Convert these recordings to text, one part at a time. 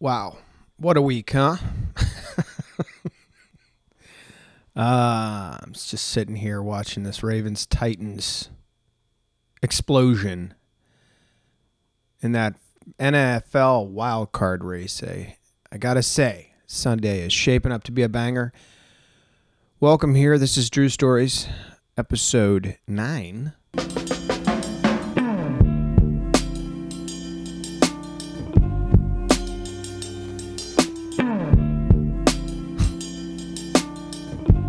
Wow. What a week, huh? I'm just sitting here watching this Ravens-Titans explosion in that NFL wildcard race. I gotta say, Sunday is shaping up to be a banger. Welcome here. This is Drew Stories, episode 9.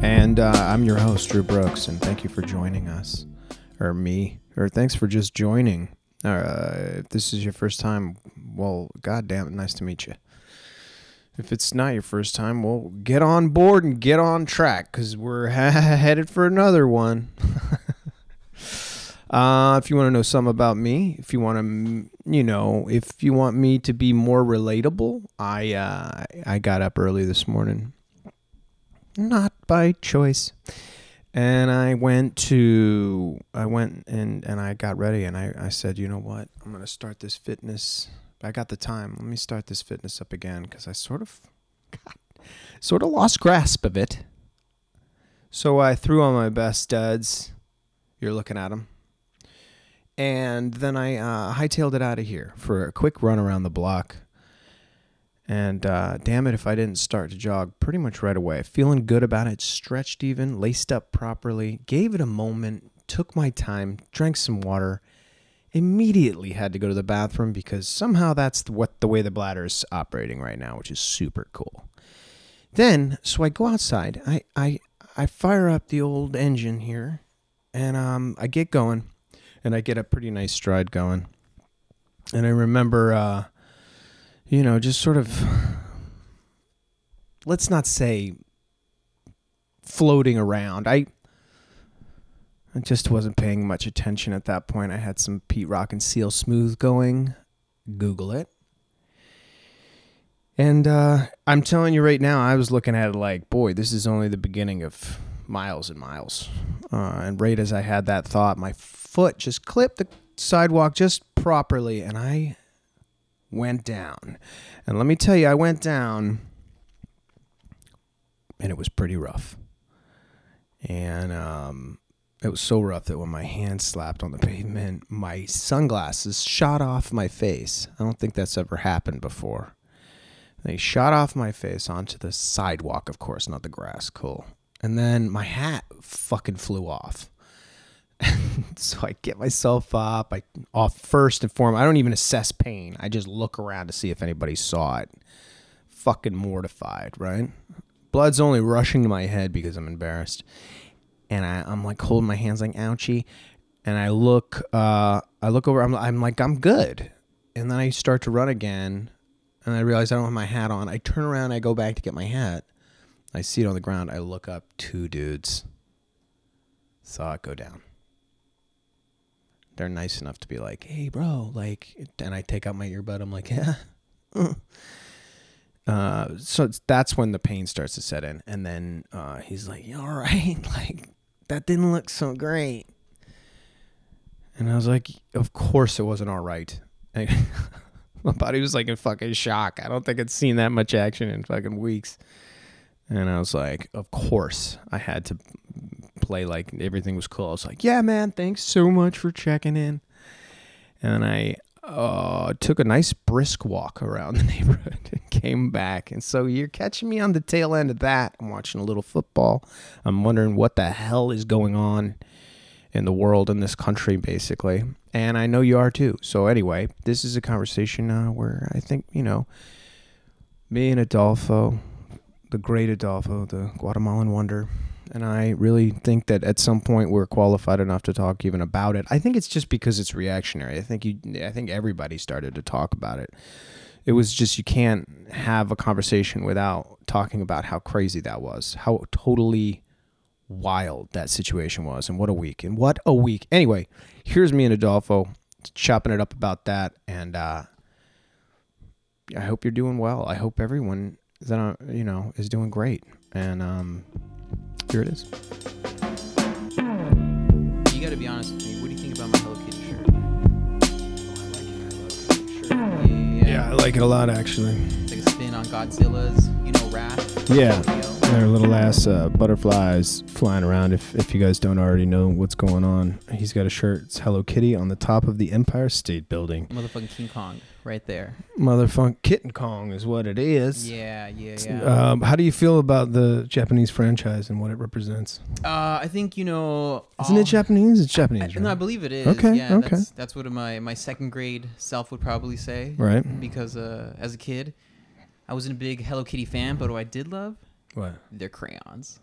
And I'm your host, Drew Brooks, and thank you for joining us, or me, or thanks for just joining. If this is your first time, well, goddamn it, nice to meet you. If it's not your first time, well, get on board and get on track, because we're headed for another one. If you want to know something about me, if you want to, if you want me to be more relatable, I got up early this morning. Not by choice. And I went and I got ready and I said, you know what? I'm going to start this fitness. I got the time. Let me start this fitness up again because I sort of lost grasp of it. So I threw on my best studs. You're looking at them. And then I hightailed it out of here for a quick run around the block. And damn it if I didn't start to jog pretty much right away. Feeling good about it, stretched even, laced up properly, gave it a moment, took my time, drank some water, immediately had to go to the bathroom because somehow that's the way the bladder is operating right now, which is super cool. Then, so I go outside, I fire up the old engine here, and I get going, and I get a pretty nice stride going. And I remember... just sort of, let's not say floating around. I just wasn't paying much attention at that point. I had some Pete Rock and Seal Smooth going. Google it. And I'm telling you right now, I was looking at it like, boy, this is only the beginning of miles and miles. And right as I had that thought, my foot just clipped the sidewalk just properly, and I... went down. And let me tell you, I went down and it was pretty rough. And it was so rough that when my hand slapped on the pavement, my sunglasses shot off my face. I don't think that's ever happened before. They shot off my face onto the sidewalk, of course, not the grass. Cool. And then my hat fucking flew off. So I get myself up. First and foremost, I don't even assess pain. I just look around to see if anybody saw it. Fucking mortified, right? Blood's only rushing to my head because I'm embarrassed. And I'm like holding my hands like, ouchie. And I look over. I'm like, I'm good. And then I start to run again. And I realize I don't have my hat on. I turn around. I go back to get my hat. I see it on the ground. I look up. 2 dudes saw it go down. They're nice enough to be like, hey, bro, and I take out my earbud. I'm like, yeah. So that's when the pain starts to set in. And then he's like, all right, that didn't look so great. And I was like, of course it wasn't all right. My body was like in fucking shock. I don't think I'd seen that much action in fucking weeks. And I was like, of course I had to... play like everything was cool. I was like, yeah, man, thanks so much for checking in. And I took a nice brisk walk around the neighborhood and came back. And so you're catching me on the tail end of that. I'm watching a little football. I'm wondering what the hell is going on in the world, in this country, basically. And I know you are too. So anyway, this is a conversation where I think, me and Adolfo, the great Adolfo, the Guatemalan wonder, and I really think that at some point we're qualified enough to talk even about it. I think it's just because it's reactionary. I think everybody started to talk about it. It was just you can't have a conversation without talking about how crazy that was, how totally wild that situation was, and what a week. Anyway, here's me and Adolfo chopping it up about that, and I hope you're doing well. I hope everyone that is doing great, and here it is. You gotta be honest with me. What do you think about my Hello Kitty shirt? Oh, I like your Hello Kitty shirt. Yeah, Yeah, I like it a lot, actually. Take a spin on Godzilla's, Wrath. Yeah, there are little ass butterflies flying around. If you guys don't already know what's going on, he's got a shirt. It's Hello Kitty on the top of the Empire State Building. Motherfucking King Kong, right there. Motherfucking Kitten Kong is what it is. Yeah. How do you feel about the Japanese franchise and what it represents? I think isn't it Japanese? It's Japanese. Right? No, I believe it is. Okay. Yeah, okay. That's what my second grade self would probably say. Right. Because as a kid, I wasn't a big Hello Kitty fan, but what I did love, their crayons.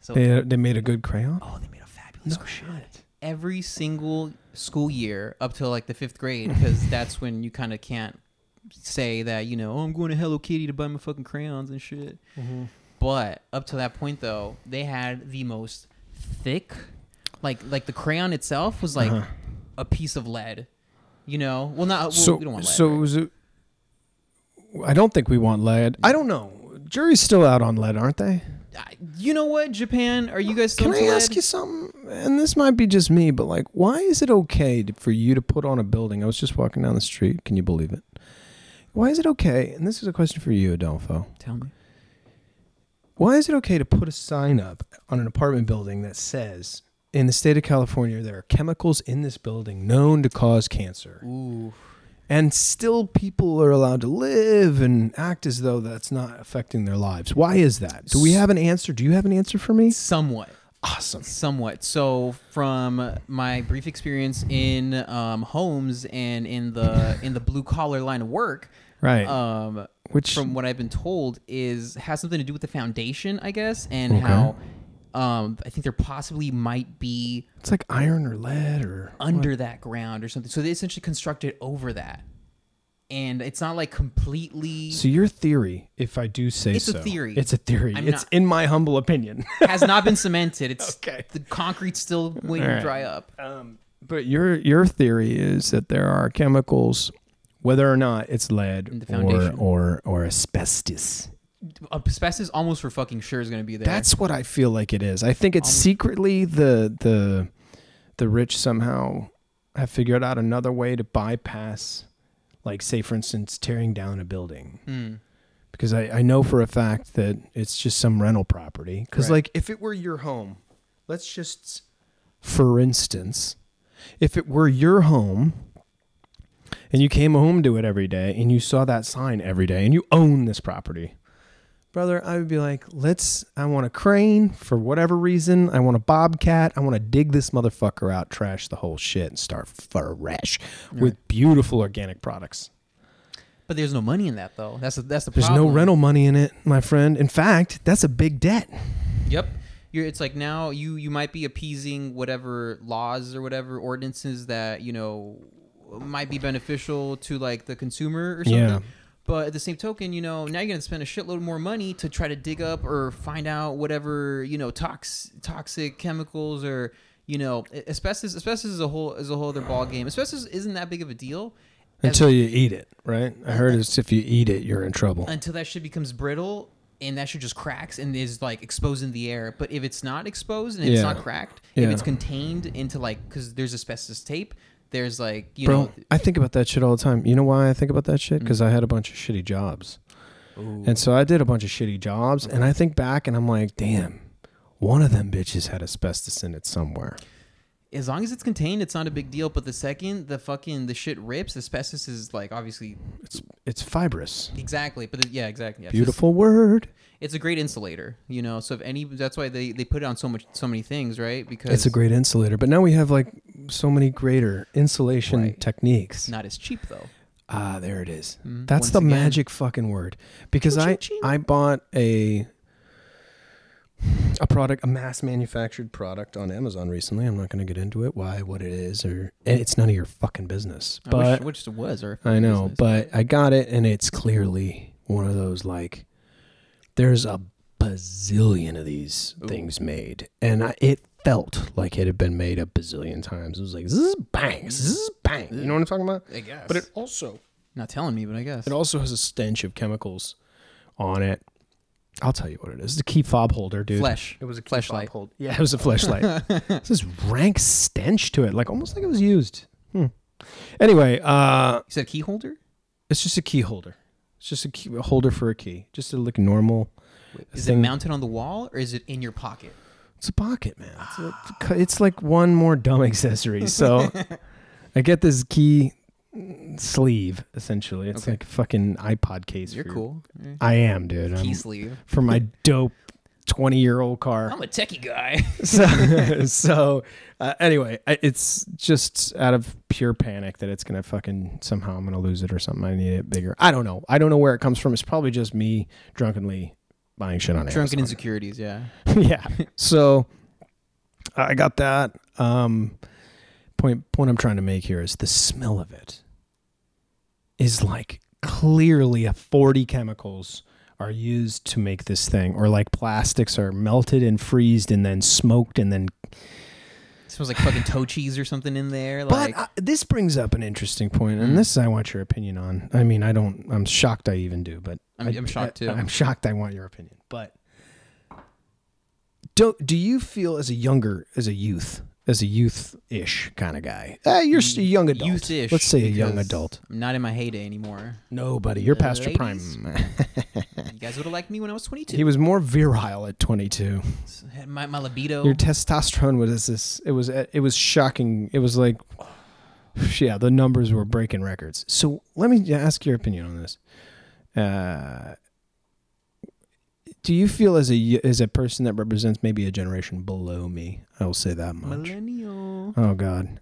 So they made a good crayon? Oh, they made a fabulous crayon. Shit. Every single school year up to like the fifth grade, because that's when you kind of can't say that, I'm going to Hello Kitty to buy my fucking crayons and shit. Mm-hmm. But up to that point, though, they had the most thick, like the crayon itself was like a piece of lead, Well, we don't want lead. So right? I don't think we want lead. I don't know. Jury's still out on lead, aren't they? You know what, Japan? Are you guys still into lead? Can I ask you something? And this might be just me, but why is it okay for you to put on a building? I was just walking down the street. Can you believe it? Why is it okay? And this is a question for you, Adolfo. Tell me. Why is it okay to put a sign up on an apartment building that says, in the state of California, there are chemicals in this building known to cause cancer? Ooh. And still people are allowed to live and act as though that's not affecting their lives. Why is that? Do we have an answer? Do you have an answer for me? Somewhat. Awesome. Somewhat. So from my brief experience in homes and in the blue collar line of work, right. Which from what I've been told has something to do with the foundation, I guess, and how I think there possibly might be... It's like iron or lead or... Under that ground or something. So they essentially construct it over that. And it's not like completely... So your theory, if I do say it's so... It's a theory. It's a theory. In my humble opinion. Has not been cemented. It's okay. The concrete's still waiting to dry up. But your theory is that there are chemicals, whether or not it's lead in the foundation or asbestos. Asbestos almost for fucking sure is going to be there. That's what I feel like it is. I think it's secretly the rich somehow have figured out another way to bypass, like, say, for instance, tearing down a building. Mm. Because I know for a fact that it's just some rental property. Because, if it were your home, let's just, for instance, if it were your home... And you came home to it every day, and you saw that sign every day, and you own this property. Brother, I would be like, I want a crane for whatever reason. I want a bobcat. I want to dig this motherfucker out, trash the whole shit, and start fresh with beautiful organic products. But there's no money in that, though. That's the problem. There's no rental money in it, my friend. In fact, that's a big debt. Yep. It's like now you might be appeasing whatever laws or whatever ordinances that, might be beneficial to the consumer or something. Yeah. But at the same token, now you're going to spend a shitload more money to try to dig up or find out whatever, toxic chemicals or, asbestos. Asbestos is a whole other ball game. Asbestos isn't that big of a deal. Until you eat it, right? I heard it's if you eat it, you're in trouble. Until that shit becomes brittle and that shit just cracks and is exposed in the air. But if it's not exposed and it's not cracked, if it's contained into because there's asbestos tape, there's Bro, I think about that shit all the time. You know why I think about that shit? Because I had a bunch of shitty jobs. Ooh. And so I did a bunch of shitty jobs. And I think back and I'm like, damn, one of them bitches had asbestos in it somewhere. As long as it's contained, it's not a big deal. But the second the shit rips, asbestos is obviously... It's fibrous. Exactly. But exactly. Yeah, beautiful word. It's a great insulator, So if that's why they put it on so many things, right? Because it's a great insulator. But now we have so many greater insulation techniques. Not as cheap though. Ah, there it is. Mm-hmm. That's the magic fucking word. Because I bought a product, a mass manufactured product on Amazon recently. I'm not going to get into it, why, what it is, or it's none of your fucking business. But I wish it was. Or I know, but I got it, and it's clearly one of those there's a bazillion of these things made, and it felt like it had been made a bazillion times. It was this is bang. You know what I'm talking about? I guess. But it also not telling me, but I guess it also has a stench of chemicals on it. I'll tell you what it is. It's a key fob holder, dude. Flesh. It was a fleshlight. Yeah, it was a fleshlight. It's this rank stench to it, almost like it was used. Anyway, you said key holder? It's just a key holder. It's just a holder for a key. Just to look normal. Is it mounted on the wall or is it in your pocket? It's a pocket, man. It's like one more dumb accessory. So I get this key sleeve, essentially. It's like a fucking iPod case. You're cool. I am, dude. Key sleeve. For my dope 20-year-old car. I'm a techie guy. Anyway, it's just out of pure panic that it's going to fucking somehow I'm going to lose it or something. I need it bigger. I don't know. I don't know where it comes from. It's probably just me drunkenly buying shit on Amazon. Drunken insecurities, yeah. Yeah. So I got that. Point I'm trying to make here is the smell of it is like clearly 40 chemicals are used to make this thing, or like plastics are melted and freezed and then smoked and then... It smells like fucking toe cheese or something in there. Like... But this brings up an interesting point, and this I want your opinion on. I mean, I'm shocked I even do, but... I'm shocked too. I'm shocked I want your opinion. But do you feel as a youth-ish kind of guy? You're a young adult. Youth-ish. Let's say a young adult. I'm not in my heyday anymore. No, buddy. You're past your prime. You guys would have liked me when I was 22. He was more virile at 22. My libido. Your testosterone was this. It was shocking. It was like, yeah, the numbers were breaking records. So let me ask your opinion on this. Do you feel as a person that represents maybe a generation below me? I will say that much. Millennial. Oh God.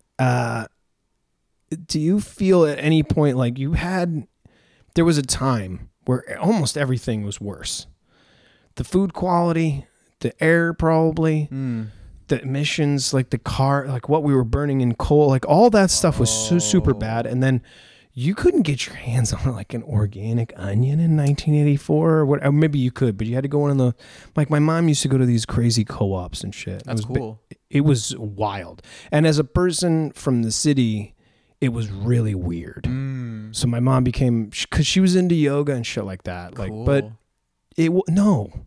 Do you feel at any point like there was a time where almost everything was worse? The food quality, the air probably, the emissions, like the car, like what we were burning in coal, like all that stuff was super bad. And then you couldn't get your hands on like an organic onion in 1984 or what? Maybe you could, but you had to go in like my mom used to go to these crazy co-ops and shit. That's cool. It was wild. And as a person from the city, it was really weird. So my mom because she was into yoga and shit like that. Cool. Like, but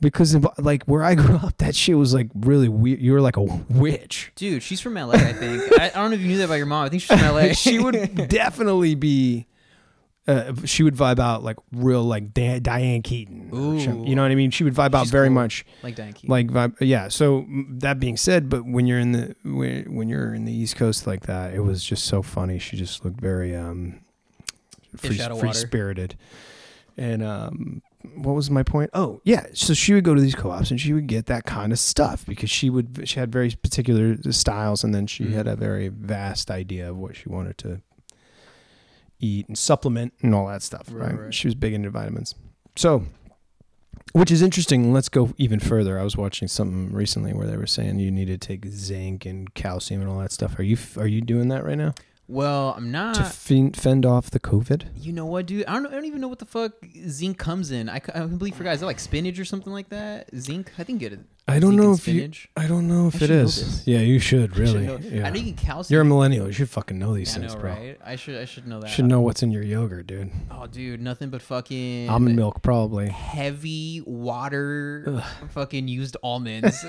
because like where I grew up, that shit was like really weird. You were like a witch, dude. She's from LA, I think. I don't know if you knew that about your mom. I think she's from LA. She would definitely be. She would vibe out like real like Diane Keaton. Ooh. You know what I mean? She would vibe out very much like Diane Keaton. Like vibe, yeah. So that being said, but when you're in the East Coast like that, it was just so funny. She just looked very free spirited, and What was my point? Oh, yeah. So she would go to these co-ops and she would get that kind of stuff because she had very particular styles, and then she had a very vast idea of what she wanted to eat and supplement and all that stuff. Right. She was big into vitamins. So, which is interesting. Let's go even further. I was watching something recently where they were saying you need to take zinc and calcium and all that stuff. Are you doing that right now? Well, I'm not. To fend off the COVID? You know what, dude? I don't even know what the fuck zinc comes in. I completely forgot. Is that like spinach or something like that? Zinc? I think it. I don't know if spinach. I don't know if it is. Yeah, you should really. I should know. Yeah. I think calcium. You're a millennial. You should fucking know these things, bro. Right? I should know that. Should know what's in your yogurt, dude. Oh, dude, nothing but fucking almond milk, probably. Heavy water, fucking used almonds.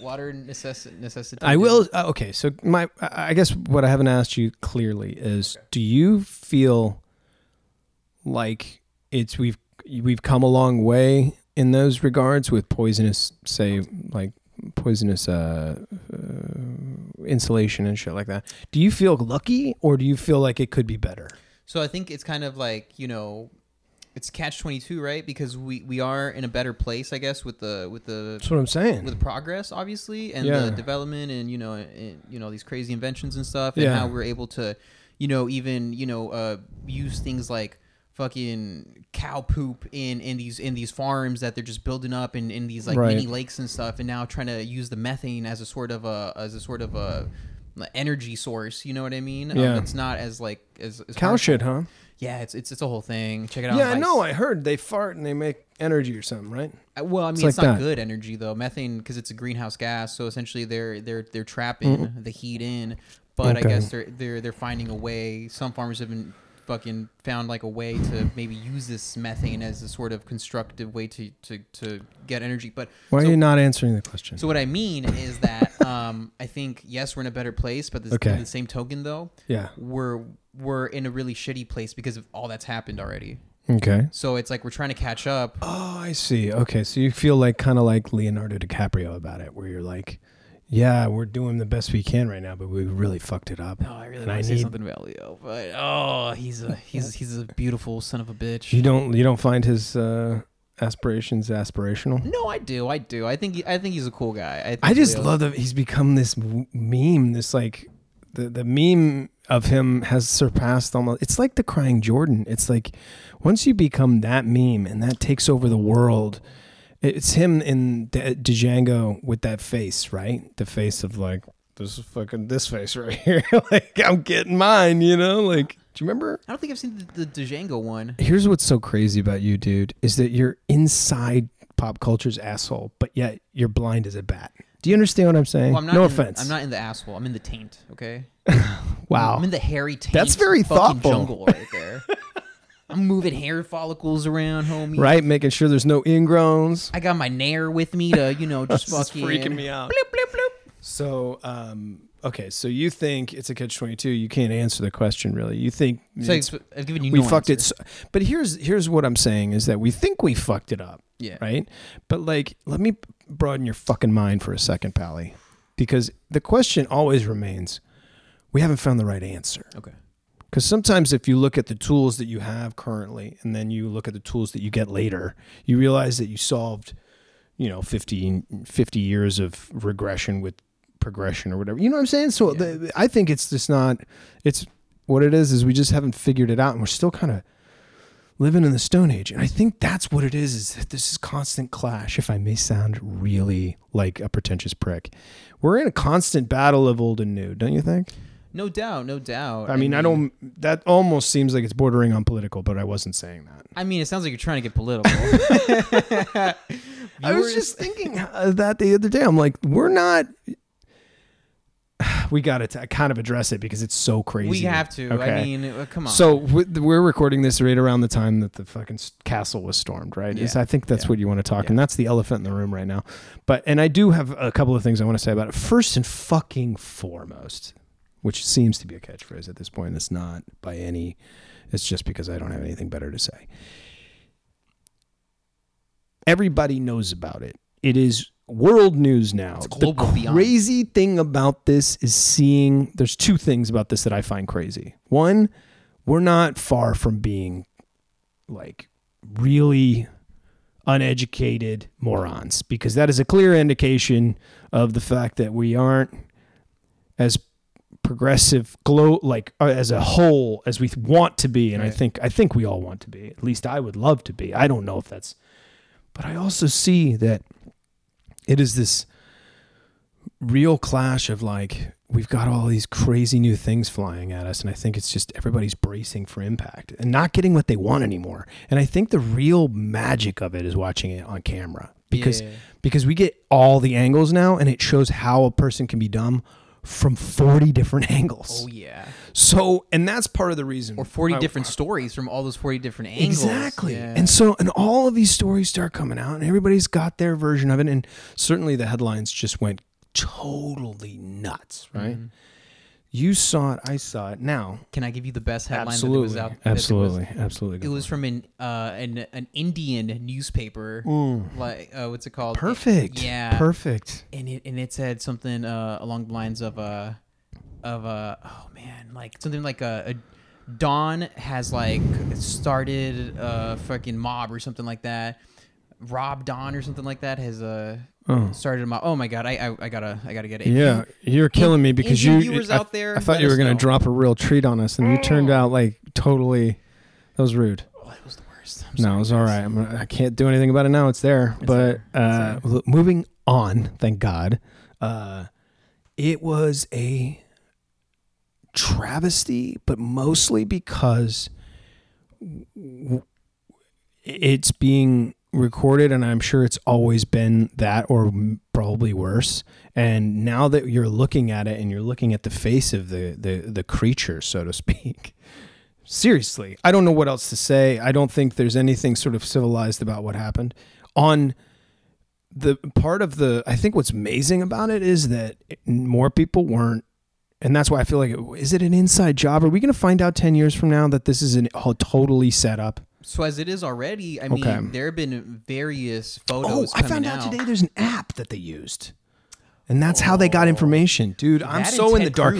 Water necessity. I will. Okay, so I guess what I haven't asked you clearly is, do you feel like we've come a long way in those regards with poisonous, say, like poisonous insulation and shit like that? Do you feel lucky, or do you feel like it could be better? So I think it's kind of like, you know, it's catch-22, right? Because we are in a better place, I guess, with the that's what I'm saying, with the progress, obviously, and the development, and you know these crazy inventions and stuff, and how we're able to, you know, even, you know, use things like fucking cow poop in these farms that they're just building up in these like mini lakes and stuff, and now trying to use the methane as a sort of a energy source. You know what I mean? Yeah. It's not as like as cow shit, huh? Yeah, it's a whole thing. Check it out. Yeah, I know. I heard they fart and they make energy or something, right? Well, I mean, it's like not good energy though. Methane, because it's a greenhouse gas, so essentially they're trapping the heat in. But I guess they're finding a way. Some farmers have been fucking found like a way to maybe use this methane as a sort of constructive way to get energy. But why are you not answering the question? So what I mean is that I think yes, we're in a better place, but in the same token though, yeah, we're in a really shitty place because of all that's happened already. Okay. So it's like we're trying to catch up. Oh, I see. Okay, so you feel like kind of like Leonardo DiCaprio about it, where you're like, yeah, we're doing the best we can right now, but we really fucked it up. No, I really want to say something about Leo, but he's a beautiful son of a bitch. You don't find his aspirations aspirational? No, I do. I think he's a cool guy. I just love that he's become this meme. This like the meme of him has surpassed almost. It's like the crying Jordan. It's like once you become that meme and that takes over the world, it's him in Django with that face, right? The face of like, this is fucking this face right here. Like, I'm getting mine, you know? Like, do you remember? I don't think I've seen the Django one. Here's what's so crazy about you, dude, is that you're inside pop culture's asshole, but yet you're blind as a bat. Do you understand what I'm saying? Well, no offense. I'm not in the asshole. I'm in the taint, okay? Wow. I'm in the hairy taint. That's very thoughtful. Jungle right there. I'm moving hair follicles around, homie. Right, making sure there's no ingrowns. I got my Nair with me to, just fucking... freaking me out. Bloop, bloop, bloop. So, okay, so you think it's a catch-22. You can't answer the question, really. You think... So I've given you no answer. We fucked it. But here's what I'm saying, is that we think we fucked it up, yeah, right? But, like, let me broaden your fucking mind for a second, Pally, because the question always remains, we haven't found the right answer. Okay. Because sometimes if you look at the tools that you have currently and then you look at the tools that you get later, you realize that you solved, 50 years of regression with progression or whatever. You know what I'm saying? So yeah. I think it's just not, it's what it is we just haven't figured it out and we're still kind of living in the Stone Age. And I think that's what it is that this is constant clash, if I may sound really like a pretentious prick. We're in a constant battle of old and new, don't you think? No doubt. I mean, that almost seems like it's bordering on political, but I wasn't saying that. I mean, it sounds like you're trying to get political. I was just thinking that the other day. I'm like, we got to kind of address it because it's so crazy. We have to. Okay? I mean, come on. So we're recording this right around the time that the fucking castle was stormed, right? Yeah. I think that's what you want to talk. Yeah. And that's the elephant in the room right now. And I do have a couple of things I want to say about it. First and fucking foremost, which seems to be a catchphrase at this point. It's not by any, it's just because I don't have anything better to say. Everybody knows about it. It is world news now. It's global beyond. The crazy thing about this is there's two things about this that I find crazy. One, we're not far from being like really uneducated morons, because that is a clear indication of the fact that we aren't as progressive as a whole as we want to be, and right. I think we all want to be, at least I would love to be. I don't know if that's, but I also see that it is this real clash of like, we've got all these crazy new things flying at us, and I think it's just everybody's bracing for impact and not getting what they want anymore. And I think the real magic of it is watching it on camera, because we get all the angles now, and it shows how a person can be dumb from 40 different angles. Oh yeah. So, and that's part of the reason. Or 40 different stories from all those 40 different angles. Exactly. Yeah. And so, and all of these stories start coming out and everybody's got their version of it. And certainly the headlines just went totally nuts, right? Mm-hmm. You saw it. I saw it. Now, can I give you the best headline that was out? Absolutely. It was from an Indian newspaper. Mm. Like, what's it called? Perfect. Yeah. Perfect. And it said something along the lines of oh man, like something like a Don has like started a fucking mob or something like that. Rob Don or something like that has started him out. Oh my God, I gotta get it. Yeah, you're killing me because I thought you were gonna drop a real treat on us, and you turned out like totally. That was rude. Oh, it was the worst. It was all right. I can't do anything about it now. It's there. Moving on, thank God. It was a travesty, but mostly because it's being recorded, and I'm sure it's always been that or probably worse. And now that you're looking at it and you're looking at the face of the creature, so to speak, Seriously, I don't know what else to say. I don't think there's anything sort of civilized about what happened. On the part of the, I think what's amazing about it is that more people weren't, and that's why I feel like, is it an inside job? Are we going to find out 10 years from now that this is a totally set up? So as it is already, I mean, there have been various photos coming out. I found out today there's an app that they used. And that's how they got information. Dude, I'm so in the dark.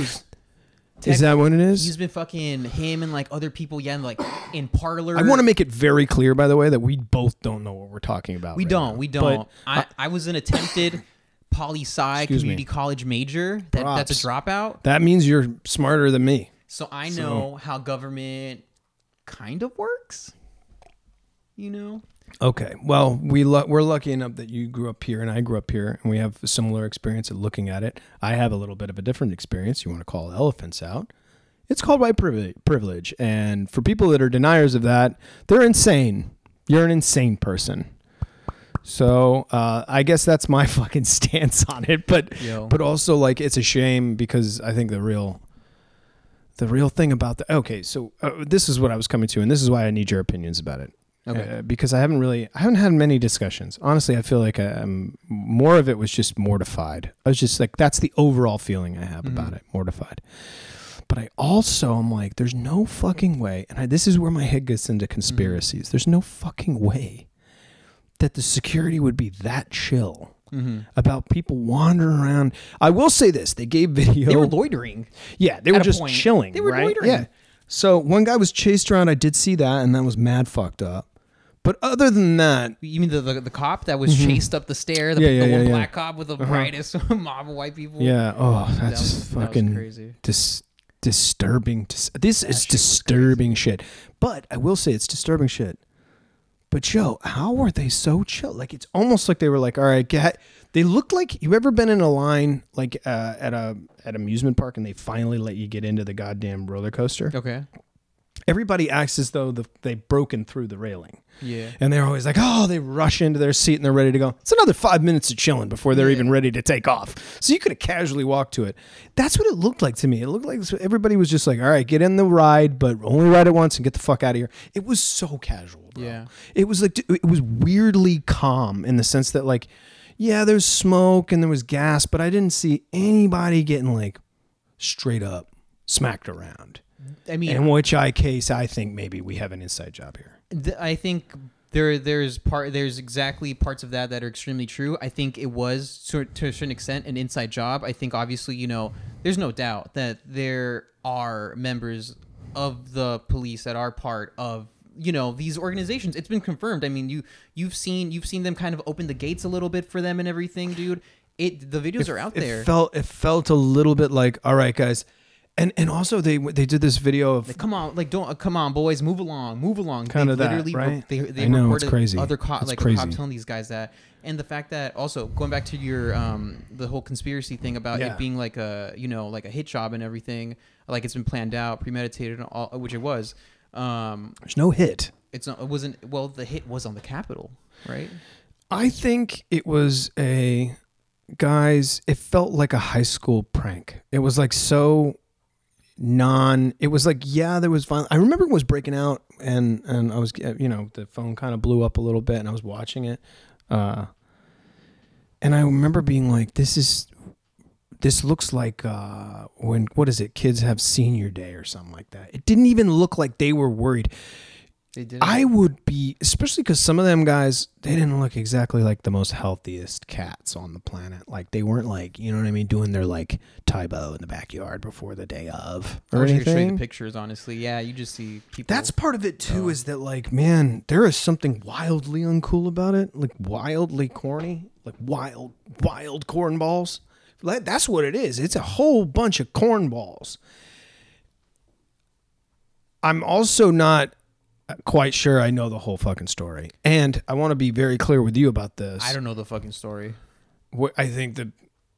Is that what it is? He's been fucking him and like other people, yeah, and like in Parlor. I want to make it very clear, by the way, that we both don't know what we're talking about. We don't. But, I was an attempted poli-sci community college major. That's a dropout. That means you're smarter than me. So I know how government kind of works, you know? Okay. Well, we're lucky enough that you grew up here and I grew up here and we have a similar experience at looking at it. I have a little bit of a different experience. You want to call elephants out. It's called white privilege. And for people that are deniers of that, they're insane. You're an insane person. So I guess that's my fucking stance on it. But also, like, it's a shame because I think the real thing about the... Okay, so this is what I was coming to, and this is why I need your opinions about it. Okay. Because I haven't had many discussions. Honestly, I feel like more of it was just mortified. I was just like, that's the overall feeling I have about it, mortified. But I also am like, there's no fucking way, and this is where my head gets into conspiracies. There's no fucking way that the security would be that chill about people wandering around. I will say this, they gave video. They were loitering. Yeah, they were just chilling. They were loitering. Yeah. So one guy was chased around. I did see that, and that was mad fucked up. But other than that... You mean the cop that was chased up the stair? The black cop with the brightest mob of white people? Yeah. Oh, that's fucking crazy. Disturbing. This is disturbing shit. But I will say it's disturbing shit. But yo, how are they so chill? Like, it's almost like they were like, all right, they look like... You've ever been in a line like at amusement park and they finally let you get into the goddamn roller coaster? Okay. Everybody acts as though they've broken through the railing. Yeah. And they're always like, oh, they rush into their seat and they're ready to go. It's another 5 minutes of chilling before they're even ready to take off. So you could have casually walked to it. That's what it looked like to me. It looked like everybody was just like, all right, get in the ride, but only ride it once and get the fuck out of here. It was so casual, bro. Yeah. It was weirdly calm in the sense that, like, yeah, there's smoke and there was gas, but I didn't see anybody getting, like, straight up smacked around. I mean, in which case, I think maybe we have an inside job here. I think there's exactly parts of that are extremely true. I think it was to a certain extent an inside job. I think obviously, you know, there's no doubt that there are members of the police that are part of, you know, these organizations. It's been confirmed. I mean, you've seen them kind of open the gates a little bit for them and everything, dude. The videos are out there. It felt a little bit like, all right, guys. And also they did this video of like, come on boys, move along kind of that, right? They know, it's crazy. Other cops, like crazy. The cops telling these guys that, and the fact that also going back to your the whole conspiracy thing about it being like a, you know, like a hit job and everything, like it's been planned out, premeditated, and all, which it was. There's no hit. It's not. It wasn't. Well, the hit was on the Capitol, right? I think it was a guys. It felt like a high school prank. It was like so. It was like, yeah, there was violence. I remember it was breaking out and I was, you know, the phone kind of blew up a little bit and I was watching it. And I remember being like, this looks like kids have senior day or something like that. It didn't even look like they were worried. They didn't. I would be, especially because some of them guys, they didn't look exactly like the most healthiest cats on the planet. Like, they weren't like, you know what I mean, doing their like Taibo in the backyard before the day of or anything. I could show you the pictures, honestly. Yeah, you just see people. That's part of it too, is that, like, man, there is something wildly uncool about it. Like, wildly corny. Like wild cornballs. That's what it is. It's a whole bunch of cornballs. I'm also not quite sure I know the whole fucking story. And I want to be very clear with you about this. I don't know the fucking story. I think that...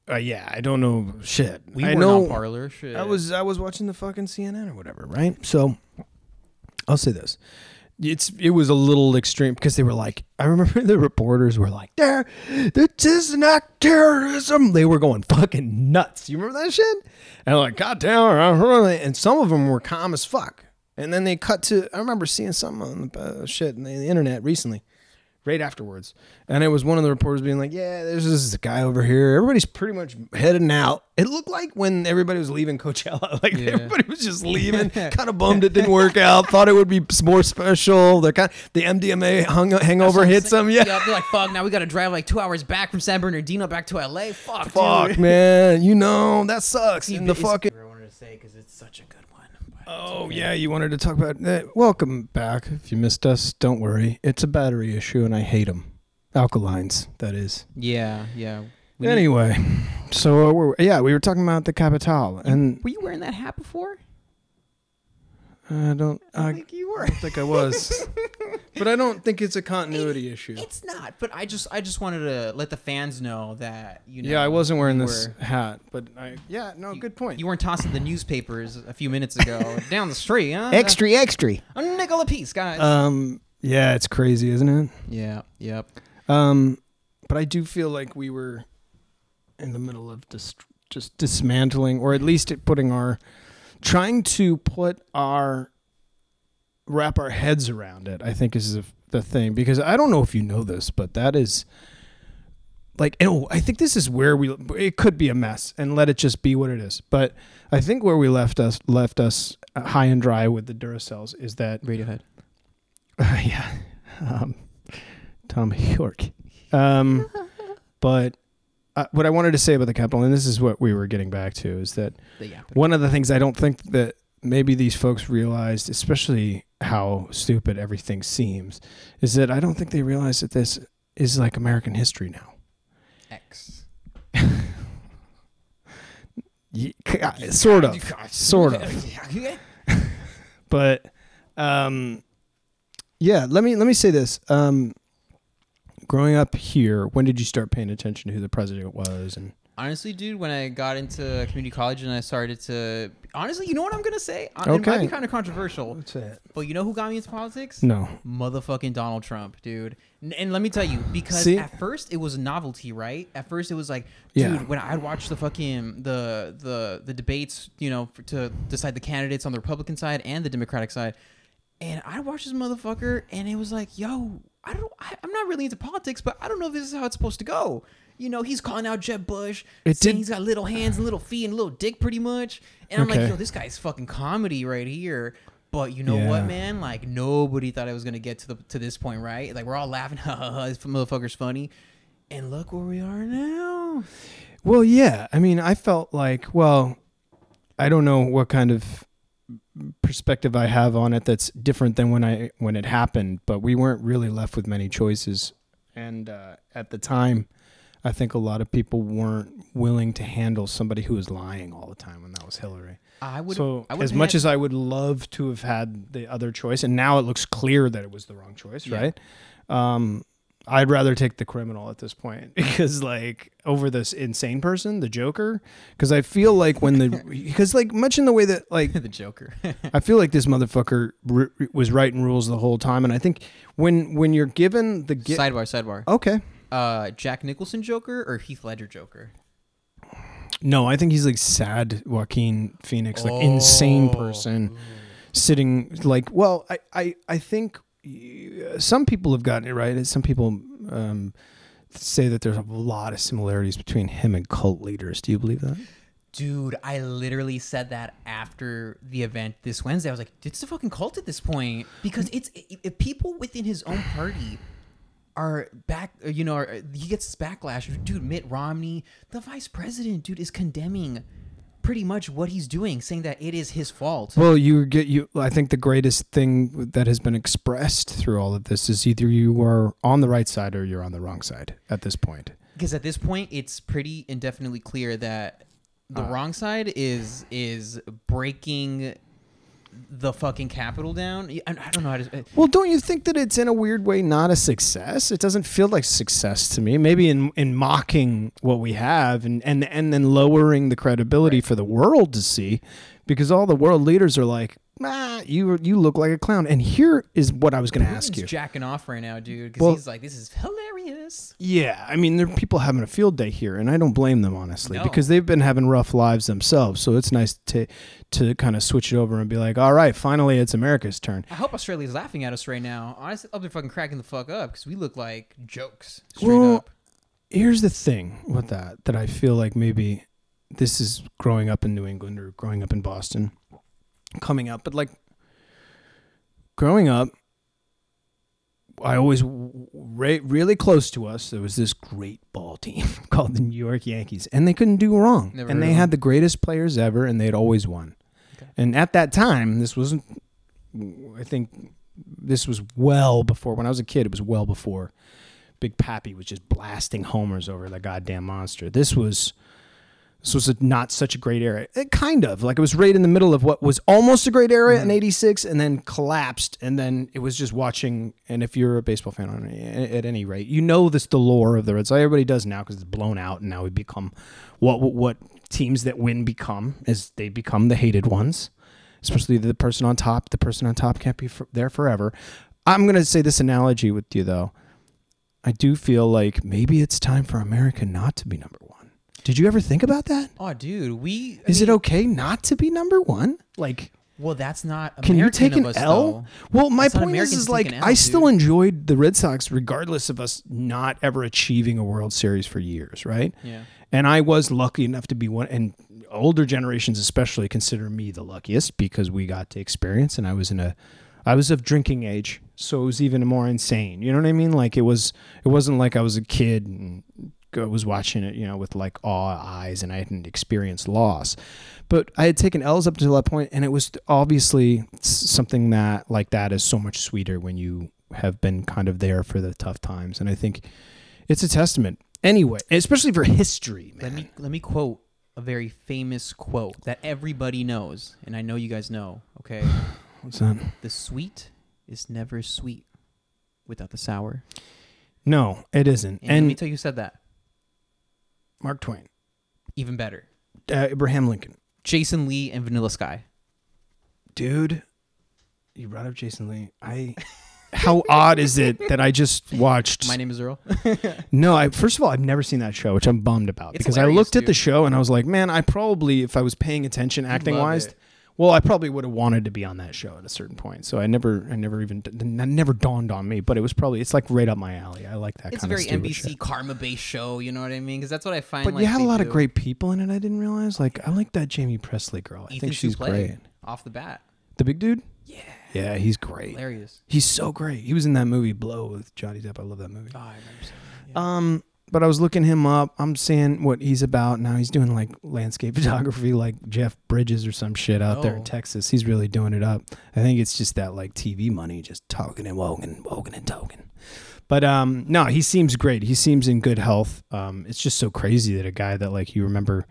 I don't know shit. We were on Parlor. Shit. I was watching the fucking CNN or whatever, right? So, I'll say this. It was a little extreme because they were like... I remember the reporters were like, this is not terrorism. They were going fucking nuts. You remember that shit? And like, goddamn. And some of them were calm as fuck. And then they cut to, I remember seeing something on the shit on the internet recently, right afterwards. And it was one of the reporters being like, yeah, there's this guy over here. Everybody's pretty much heading out. It looked like when everybody was leaving Coachella, like everybody was just leaving, kind of bummed it didn't work out, thought it would be more special. They're kind of, the MDMA hangover hits them. Yeah, they're like, fuck, now we got to drive like 2 hours back from San Bernardino back to LA. Fuck, dude. Man. You know, that sucks. In the fucking. I wanted to say, because it's such a good. Oh, yeah, you wanted to talk about that. Welcome back. If you missed us, don't worry. It's a battery issue, and I hate them. Alkalines, that is. Yeah. Anyway, so, we were talking about the Capital. And were you wearing that hat before? I don't think you were. I don't think I was. But I don't think it's a continuity issue. It's not, but I just wanted to let the fans know that, you know. Yeah, I wasn't wearing this hat, but good point. You weren't tossing the newspapers a few minutes ago down the street, huh? Extra. A nickel apiece, guys. Yeah, it's crazy, isn't it? Yeah, yep. But I do feel like we were in the middle of just dismantling, or at least wrap our heads around it, I think is the thing, because I don't know if you know this, but that is like, I think this is where it could be a mess, and let it just be what it is. But I think where we left us high and dry with the Duracells is that Radiohead. Tom York. But what I wanted to say about the Capitol, and this is what we were getting back to, is that one of the things I don't think that maybe these folks realized, especially how stupid everything seems, is that I don't think they realized that this is like American history now. X. Sort of. But, let me say this. Growing up here, when did you start paying attention to who the president was? And honestly, dude, when I got into community college and I started to... Honestly, you know what I'm going to say? It might be kind of controversial. That's it. But you know who got me into politics? No. Motherfucking Donald Trump, dude. And let me tell you, because at first it was a novelty, right? At first it was like, when I'd watch the fucking the debates, you know, to decide the candidates on the Republican side and the Democratic side, and I watched this motherfucker, and it was like, yo... I'm not really into politics, but I don't know if this is how it's supposed to go. You know, he's calling out Jeb Bush, saying he's got little hands and little feet and little dick pretty much. And I'm like, yo, this guy's fucking comedy right here. But you know what, man? Like, nobody thought I was going to get to this point, right? Like, we're all laughing, this motherfucker's funny. And look where we are now. Well, yeah. I mean, I felt like, I don't know what kind of perspective I have on it that's different than when it happened, but we weren't really left with many choices, and at the time I think a lot of people weren't willing to handle somebody who was lying all the time when that was Hillary. As much as I would love to have had the other choice, and now it looks clear that it was the wrong choice, right? I'd rather take the criminal at this point, because like over this insane person, the Joker, because I feel like much in the way that like the Joker, I feel like this motherfucker was writing rules the whole time. And I think when you're given the sidebar. Okay. Jack Nicholson Joker or Heath Ledger Joker? No, I think he's like sad Joaquin Phoenix, like insane person. Ooh. Sitting like, I think some people have gotten it right. Some people say that there's a lot of similarities between him and cult leaders. Do you believe that? Dude, I literally said that after the event this Wednesday. I was like, it's a fucking cult at this point, because it's people within his own party are back. You know, he gets this backlash. Dude, Mitt Romney, the vice president, dude, is condemning pretty much what he's doing, saying that it is his fault. Well, I think the greatest thing that has been expressed through all of this is either you are on the right side or you're on the wrong side at this point. Because at this point, it's pretty indefinitely clear that the wrong side is breaking the fucking Capitol down. I don't know how to... Well, don't you think that it's in a weird way not a success? It doesn't feel like success to me. Maybe in mocking what we have and then lowering the credibility for the world to see, because all the world leaders are like, You look like a clown. And here is what I was going to ask you. He's jacking off right now, dude, because he's like, this is hilarious. Yeah, I mean, there are people having a field day here, and I don't blame them, honestly, because they've been having rough lives themselves. So it's nice to kind of switch it over and be like, all right, finally, it's America's turn. I hope Australia's laughing at us right now. Honestly, up there fucking cracking the fuck up because we look like jokes straight up. Here's the thing with that I feel like maybe this is growing up in New England or growing up in Boston. Coming up, but like growing up, I always really close to us. There was this great ball team called the New York Yankees, and they couldn't do wrong. And they had the greatest players ever, and they'd always won. Okay. And at that time, this was well before when I was a kid. It was well before Big Pappy was just blasting homers over the goddamn monster. This was not such a great era. It kind of, like, it was right in the middle of what was almost a great era in 86 and then collapsed. And then it was just watching. And if you're a baseball fan at any rate, you know this, the lore of the Reds. Everybody does now because it's blown out. And now we become what teams that win become is they become the hated ones, especially the person on top. The person on top can't be there forever. I'm going to say this analogy with you, though. I do feel like maybe it's time for America not to be number one. Did you ever think about that? Oh, dude, is it okay not to be number one? Like, well, that's not American. Can you take an L? Though. Well, my point is like, I still enjoyed the Red Sox regardless of us not ever achieving a World Series for years, right? Yeah. And I was lucky enough to be one, and older generations especially consider me the luckiest because we got to experience, and I was of drinking age, so it was even more insane. You know what I mean? Like it wasn't like I was a kid and I was watching it, you know, with like awe eyes, and I hadn't experienced loss, but I had taken L's up until that point, and it was obviously something that like that is so much sweeter when you have been kind of there for the tough times, and I think it's a testament anyway, especially for history, man. Let me quote a very famous quote that everybody knows, and I know you guys know. Okay, what's that? The sweet is never sweet without the sour. No, it isn't. And let me tell you, who said that? Mark Twain. Even better. Abraham Lincoln. Jason Lee and Vanilla Sky. Dude, you brought up Jason Lee. How odd is it that I just watched... My Name is Earl? No, first of all, I've never seen that show, which I'm bummed about. It's because I looked at the show and I was like, man, I probably, if I was paying attention acting-wise... Well, I probably would have wanted to be on that show at a certain point, so I never dawned on me. But it was probably, it's like right up my alley. I like that. It's kind of very NBC karma-based show. You know what I mean? Because that's what I find. But like, you had a lot of great people in it. I didn't realize. Like, I like that Jamie Presley girl. I think she's great off the bat. The big dude. Yeah. Yeah, he's great. Hilarious. He's so great. He was in that movie Blow with Johnny Depp. I love that movie. Oh, I remember that. Yeah. But I was looking him up. I'm seeing what he's about now. He's doing like landscape photography, like Jeff Bridges or some shit out there in Texas. He's really doing it up. I think it's just that like TV money, just talking and wogan and token. But no, he seems great. He seems in good health. It's just so crazy that a guy that like you remember,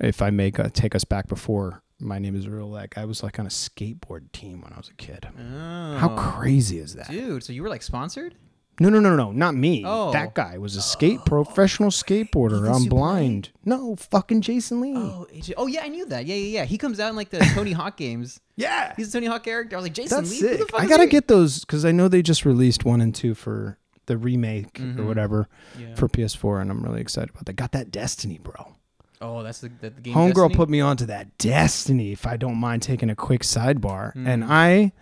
if I make take us back before My Name is Earl, that guy was like on a skateboard team when I was a kid. Oh. How crazy is that, dude? So you were like sponsored? No, not me. Oh. That guy was a professional skateboarder. I'm blind. No, fucking Jason Lee. Oh, yeah, I knew that. Yeah. He comes out in like the Tony Hawk games. Yeah. He's a Tony Hawk character. I was like, Jason Lee? Who the fuck is he? I got to get those because I know they just released 1 and 2 for the remake or whatever for PS4, and I'm really excited about that. Got that Destiny, bro. Oh, that's the game Homegirl Destiny? Put me onto that Destiny, if I don't mind taking a quick sidebar. Mm. And I...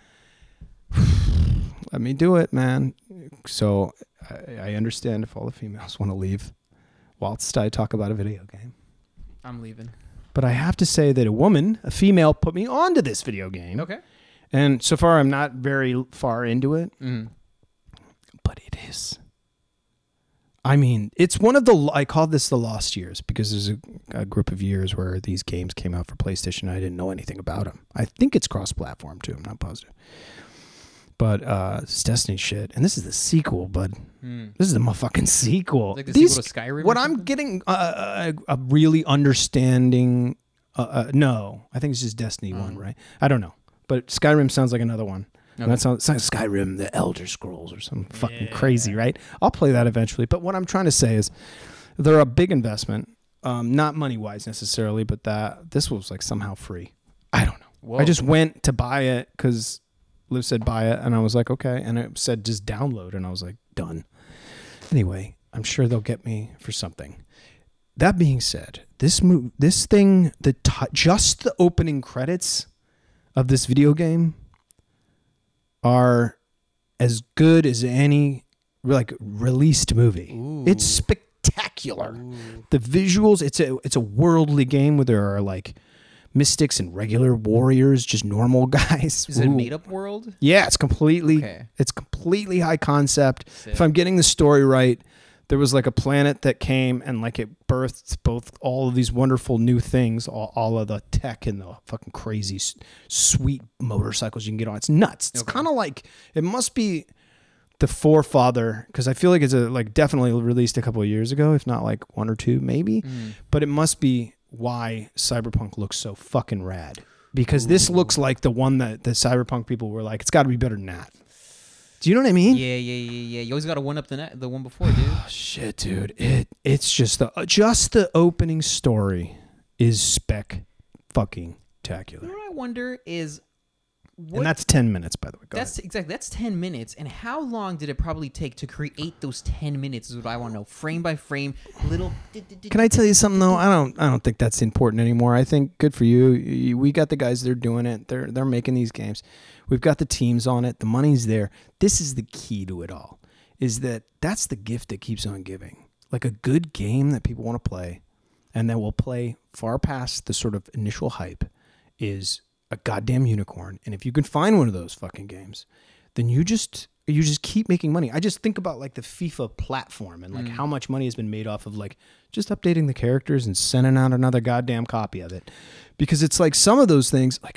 Let me do it, man. So I understand if all the females want to leave whilst I talk about a video game. I'm leaving. But I have to say that a female, put me onto this video game. Okay. And so far, I'm not very far into it. Mm. But it is. I mean, it's one of the... I call this the lost years because there's a group of years where these games came out for PlayStation and I didn't know anything about them. I think it's cross-platform, too. I'm not positive. But it's Destiny shit. And this is the sequel, bud. Mm. This is the motherfucking sequel. It's like the sequel to Skyrim? What I'm getting a really understanding... no, I think it's just Destiny 1, right? I don't know. But Skyrim sounds like another one. Okay. And that sounds like Skyrim, the Elder Scrolls or something fucking crazy, right? I'll play that eventually. But what I'm trying to say is they're a big investment. Not money-wise necessarily, but this was like somehow free. I don't know. Whoa. I just went to buy it because Liv said buy it, and I was like, okay. And it said just download, and I was like, done. Anyway, I'm sure they'll get me for something. That being said, just the opening credits of this video game are as good as any released movie. Ooh. It's spectacular. Ooh. The visuals, it's a worldly game where there are mystics and regular warriors, just normal guys. Is it a made-up world? Yeah, it's completely high concept. Sick. If I'm getting the story right, there was a planet that came and it birthed both all of these wonderful new things, all of the tech and the fucking crazy sweet motorcycles you can get on. It's nuts. It's kind of it must be the forefather, because I feel it's definitely released a couple of years ago, if not one or two maybe, but it must be why Cyberpunk looks so fucking rad, because this looks like the one that the Cyberpunk people were it's got to be better than that. Do you know what I mean? Yeah. You always got to one up the one before, dude. Oh, shit, dude. It's just the opening story is spec-fucking-tacular. You know what I wonder is... And that's 10 minutes, by the way. Go ahead. Exactly. That's 10 minutes. And how long did it probably take to create those 10 minutes is what I want to know. Frame by frame, little... Can I tell you something, though? I don't think that's important anymore. I think good for you. We got the guys that are doing it. They're making these games. We've got the teams on it. The money's there. This is the key to it all, is that's the gift that keeps on giving. A good game that people want to play and that will play far past the sort of initial hype is... a goddamn unicorn. And if you can find one of those fucking games, then you just keep making money. I just think about the FIFA platform and how much money has been made off of just updating the characters and sending out another goddamn copy of it. Because it's some of those things, I'm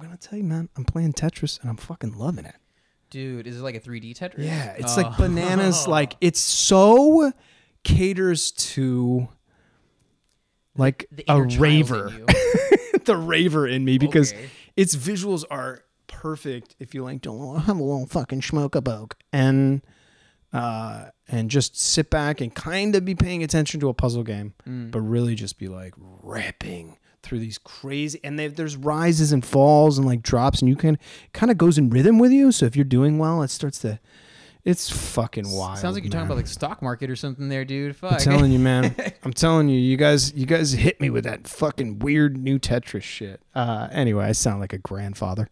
gonna tell you, man, I'm playing Tetris and I'm fucking loving it. Dude, is it a 3D Tetris? Yeah, it's bananas. It's so caters to a raver. The raver in me, because its visuals are perfect. If you don't have a little fucking smoke a boke and just sit back and kind of be paying attention to a puzzle game, but really just be ripping through these crazy, and there's rises and falls and drops, and you can kind of goes in rhythm with you. So if you're doing well, it starts to. It's fucking wild. Sounds like you're talking about stock market or something there, dude. Fuck. I'm telling you, man. I'm telling you, you guys hit me with that fucking weird new Tetris shit. Anyway, I sound like a grandfather.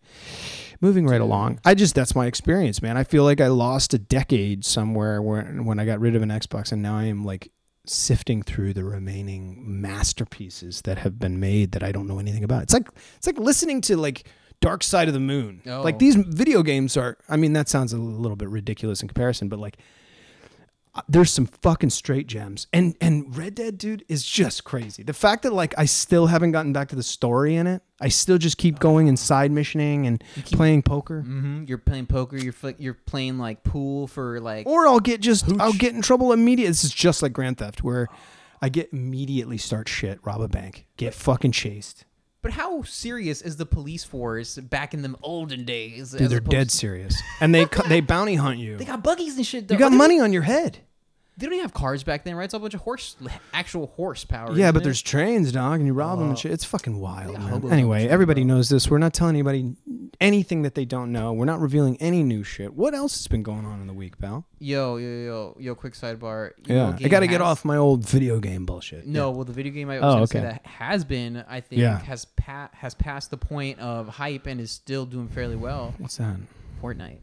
Moving right along. That's my experience, man. I feel I lost a decade somewhere when I got rid of an Xbox, and now I am sifting through the remaining masterpieces that have been made that I don't know anything about. It's like listening to Dark Side of the Moon. Oh. These video games are, that sounds a little bit ridiculous in comparison, but there's some fucking straight gems. And Red Dead, dude, is just crazy. The fact that I still haven't gotten back to the story in it. I still just keep going and side missioning and playing poker. Mm-hmm. You're playing poker. You're playing pool for Or I'll get in trouble immediately. This is just like Grand Theft, where I get immediately start shit, rob a bank, get fucking chased. But how serious is the police force back in them olden days? Dude, they're dead serious. And they bounty hunt you. They got buggies and shit, though. You got money on your head. They don't even have cars back then, right? It's all a bunch of actual horsepower. Yeah, but there's trains, dog, and you rob them and shit. It's fucking wild, man. Anyway, everybody knows this. We're not telling anybody anything that they don't know. We're not revealing any new shit. What else has been going on in the week, pal? Yo, quick sidebar. Yeah, I got to get off my old video game bullshit. No, well, the video game I was going to say that has been, I think, has passed the point of hype and is still doing fairly well. What's that? Fortnite.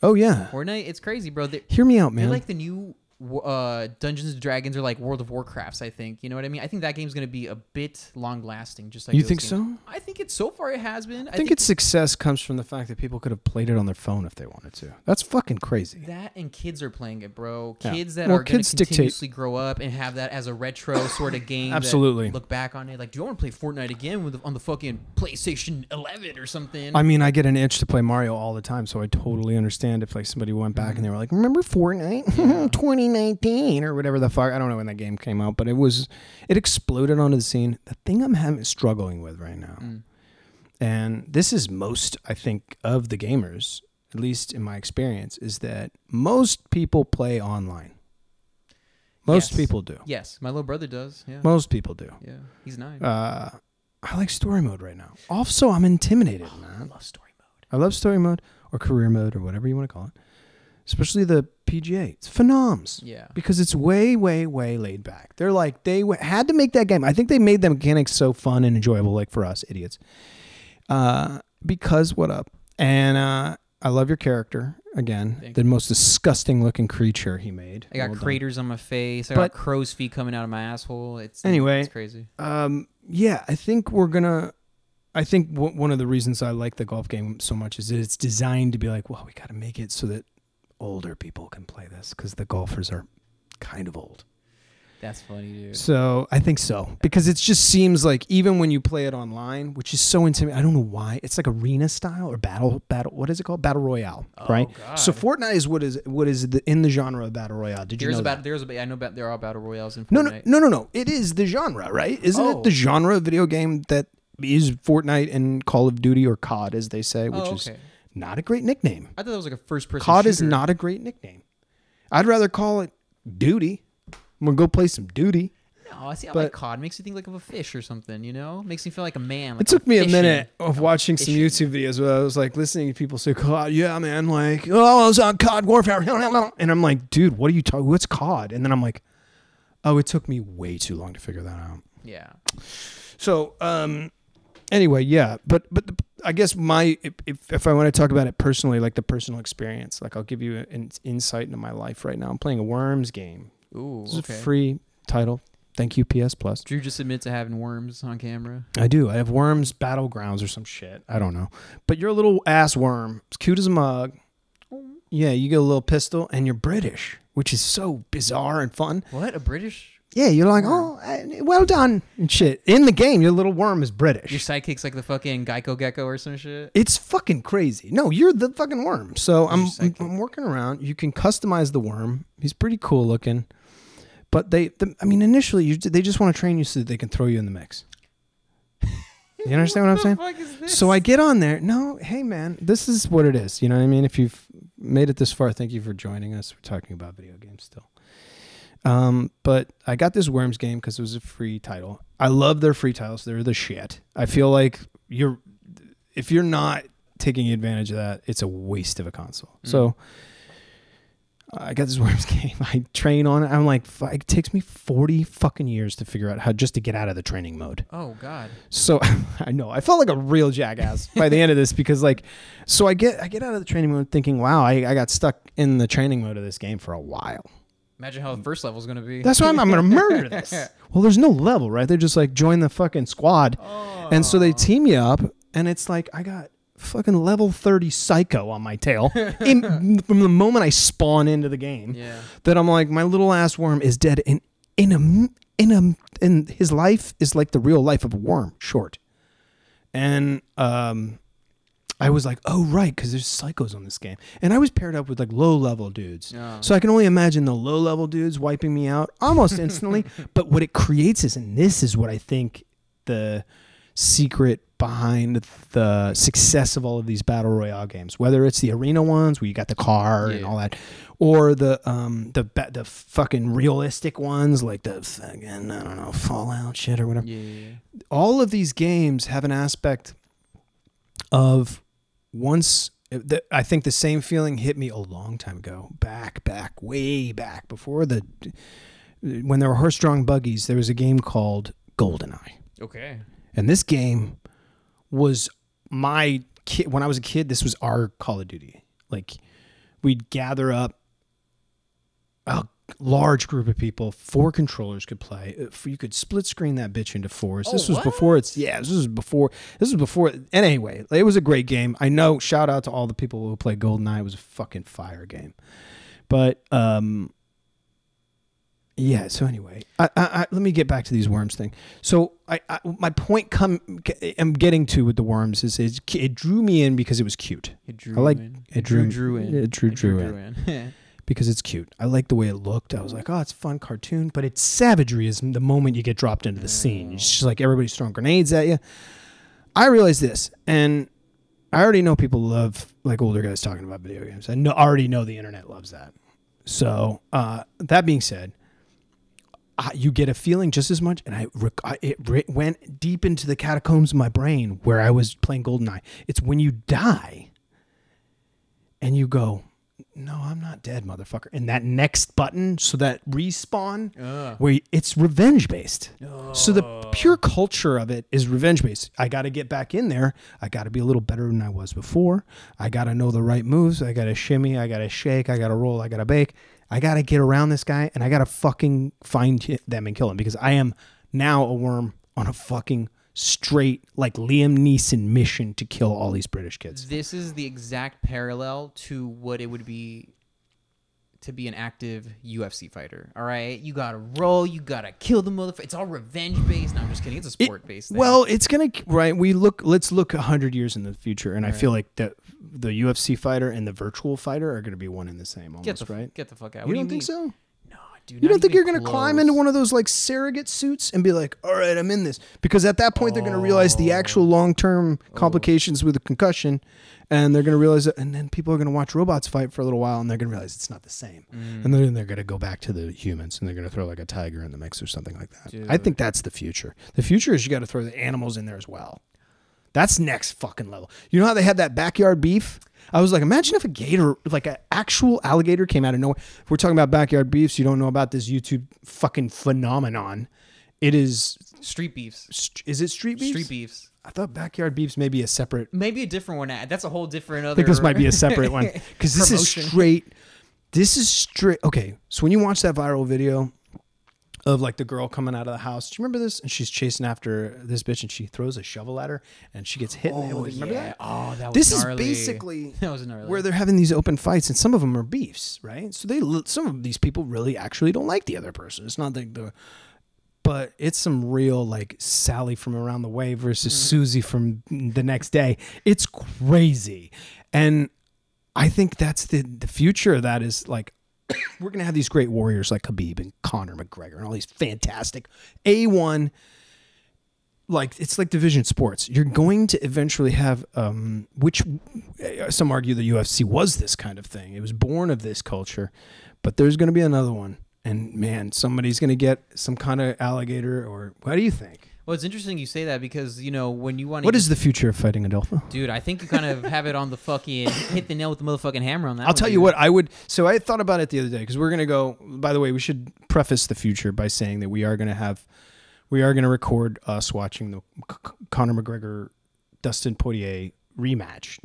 Oh, yeah. Fortnite, it's crazy, bro. Hear me out, man. They're the new... Dungeons and Dragons or World of Warcrafts, I think. You know what I mean? I think that game's going to be a bit long-lasting. Just you think so? I think so far it has been. I think its success comes from the fact that people could have played it on their phone if they wanted to. That's fucking crazy. That and kids are playing it, bro. Kids that are going to continuously grow up and have that as a retro sort of game. Absolutely. Look back on it. Do you want to play Fortnite again on the fucking PlayStation 11 or something? I get an itch to play Mario all the time, so I totally understand if somebody went back and they were remember Fortnite? Yeah. 2019 or whatever the fuck. I don't know when that game came out, but it exploded onto the scene. The thing I'm struggling with right now, and this is most, I think, of the gamers, at least in my experience, is that most people play online. Most people do. Yes, my little brother does. Yeah. Most people do. Yeah, he's 9. I like story mode right now. Also, I'm intimidated, man. I love story mode. I love story mode or career mode or whatever you want to call it. Especially the PGA. It's phenoms. Yeah. Because it's way, way, way laid back. They're like, they had to make that game. I think they made the mechanics so fun and enjoyable, like for us idiots. Because what up? And I love your character. Again, Thank you. Most disgusting looking creature he made. I got craters on my face. I got crow's feet coming out of my asshole. It's crazy. Yeah, I think we're going to... I think one of the reasons I like the golf game so much is that it's designed to be like, well, we got to make it so that older people can play this because the golfers are kind of old. That's funny, dude. So, I think so. Because it just seems like even when you play it online, which is so intimidating. I don't know why. It's like arena style or battle. What is it called? Battle Royale, right? God. So, Fortnite is what is in the genre of Battle Royale. There are Battle Royales in Fortnite. No. It is the genre, right? Isn't it the genre of video game that is Fortnite and Call of Duty or COD, as they say, which is not a great nickname. I thought that was like a first-person COD shooter. Is not a great nickname. I'd rather call it Duty. I'm going to go play some duty. No, I see how my COD makes you think like of a fish or something, you know? Makes me feel like a man. Like it took me a minute of watching some YouTube videos where I was like listening to people say, COD, yeah, man, like, I was on COD Warfare. And I'm like, dude, what are you talking? What's COD? And then I'm like, it took me way too long to figure that out. Yeah. So, anyway, yeah. But I guess if I want to talk about it personally, like the personal experience, like I'll give you an insight into my life right now. I'm playing a Worms game. Ooh, this is a free title. Thank you, PS Plus. Drew just admit to having worms on camera. I do. I have Worms Battlegrounds or some shit. I don't know. But you're a little ass worm. It's cute as a mug. Yeah, you get a little pistol, and you're British, which is so bizarre and fun. What? A British? Yeah, you're like, well done and shit. In the game, your little worm is British. Your sidekick's like the fucking Geico Gecko or some shit? It's fucking crazy. No, you're the fucking worm. So I'm working around. You can customize the worm. He's pretty cool looking. But initially, they just want to train you so that they can throw you in the mix. You understand what I'm saying? Fuck is this? So I get on there. No, hey, man, this is what it is. You know what I mean? If you've made it this far, thank you for joining us. We're talking about video games still. But I got this Worms game because it was a free title. I love their free titles. They're the shit. I feel like if you're not taking advantage of that, it's a waste of a console. Mm. So... I got this Worms game. I train on it. I'm like, it takes me 40 fucking years to figure out how just to get out of the training mode. Oh, God. So I know. I felt like a real jackass by the end of this because, like, so I get out of the training mode thinking, wow, I got stuck in the training mode of this game for a while. Imagine how the first level is going to be. That's why I'm going to murder this. Well, there's no level, right? They're just like, join the fucking squad. Oh. And so they team you up, and it's like, I got fucking level 30 psycho on my tail from the moment I spawn into the game. Yeah. That I'm like, my little ass worm is dead, and in his life is like the real life of a worm, short. And I was like, oh right, because there's psychos on this game, and I was paired up with like low level dudes. Oh. So I can only imagine the low level dudes wiping me out almost instantly. But what it creates is, and this is what I think the secret behind the success of all of these battle royale games, whether it's the arena ones where you got the car and all that, or the fucking realistic ones like the fucking, I don't know, Fallout shit or whatever. Yeah. All of these games have an aspect of I think the same feeling hit me a long time ago, back, way back before when there were horse-drawn buggies, there was a game called GoldenEye. Okay. And this game was my kid. When I was a kid, this was our Call of Duty. Like, we'd gather up a large group of people. 4 controllers could play. You could split screen that bitch into 4s. This was before. And anyway, it was a great game. I know. Shout out to all the people who play GoldenEye. It was a fucking fire game. But yeah. So anyway, I let me get back to these worms thing. So my point I'm getting to with the worms is it drew me in because it was cute. It drew in because it's cute. I like the way it looked. I was like, it's fun cartoon, but its savagery is the moment you get dropped into the scene. It's just like everybody's throwing grenades at you. I realized this, and I already know people love like older guys talking about video games. I already know the internet loves that. So that being said, you get a feeling just as much, and it went deep into the catacombs of my brain where I was playing GoldenEye. It's when you die and you go, no, I'm not dead, motherfucker. And that next button, so that respawn, where it's revenge-based. So the pure culture of it is revenge-based. I got to get back in there. I got to be a little better than I was before. I got to know the right moves. I got to shimmy. I got to shake. I got to roll. I got to bake. I got to get around this guy, and I got to fucking find them and kill him, because I am now a worm on a fucking straight, like, Liam Neeson mission to kill all these British kids. This is the exact parallel to what it would be to be an active UFC fighter, all right? You got to roll. You got to kill the motherfucker. It's all revenge-based. No, I'm just kidding. It's a sport-based thing. Well, it's going to... Right? Let's look 100 years in the future, and all I feel like the UFC fighter and the virtual fighter are going to be one and the same almost, right? Get the fuck out. You don't think so? No, dude. You don't think you're going to climb into one of those like surrogate suits and be like, all right, I'm in this? Because at that point, they're going to realize the actual long-term complications with a concussion, and they're going to realize that, and then people are going to watch robots fight for a little while, and they're going to realize it's not the same. And then they're going to go back to the humans, and they're going to throw like a tiger in the mix or something like that. Dude. I think that's the future. The future is you got to throw the animals in there as well. That's next fucking level. You know how they had that backyard beef? I was like, imagine if a gator, like an actual alligator, came out of nowhere. If we're talking about backyard beefs, you don't know about this YouTube fucking phenomenon. It is... Street beefs. Is it street beefs? Street beefs. I thought backyard beefs may be a separate... Maybe a different one. That's a whole different other... I think this might be a separate one. Because this is straight... Okay, so when you watch that viral video of like the girl coming out of the house. Do you remember this? And she's chasing after this bitch, and she throws a shovel at her, and she gets hit. Remember that? Oh, that was gnarly. This is basically where they're having these open fights, and some of them are beefs, right? So some of these people really actually don't like the other person. It's not like but it's some real like Sally from around the way versus Susie from the next day. It's crazy. And I think that's the future of that is like, we're going to have these great warriors like Khabib and Conor McGregor and all these fantastic A1, like it's like division sports. You're going to eventually have, which some argue the UFC was this kind of thing. It was born of this culture, but there's going to be another one. And man, somebody's going to get some kind of alligator or what do you think? Well, it's interesting you say that because, you know, when you want to... What is the future of fighting, Adolfo? Dude, I think you kind of have it on the fucking... Hit the nail with the motherfucking hammer on that. I'll tell you what, I would... So I thought about it the other day because we're going to go... By the way, we should preface the future by saying that we are going to have... We are going to record us watching the Conor McGregor, Dustin Poitier rematch.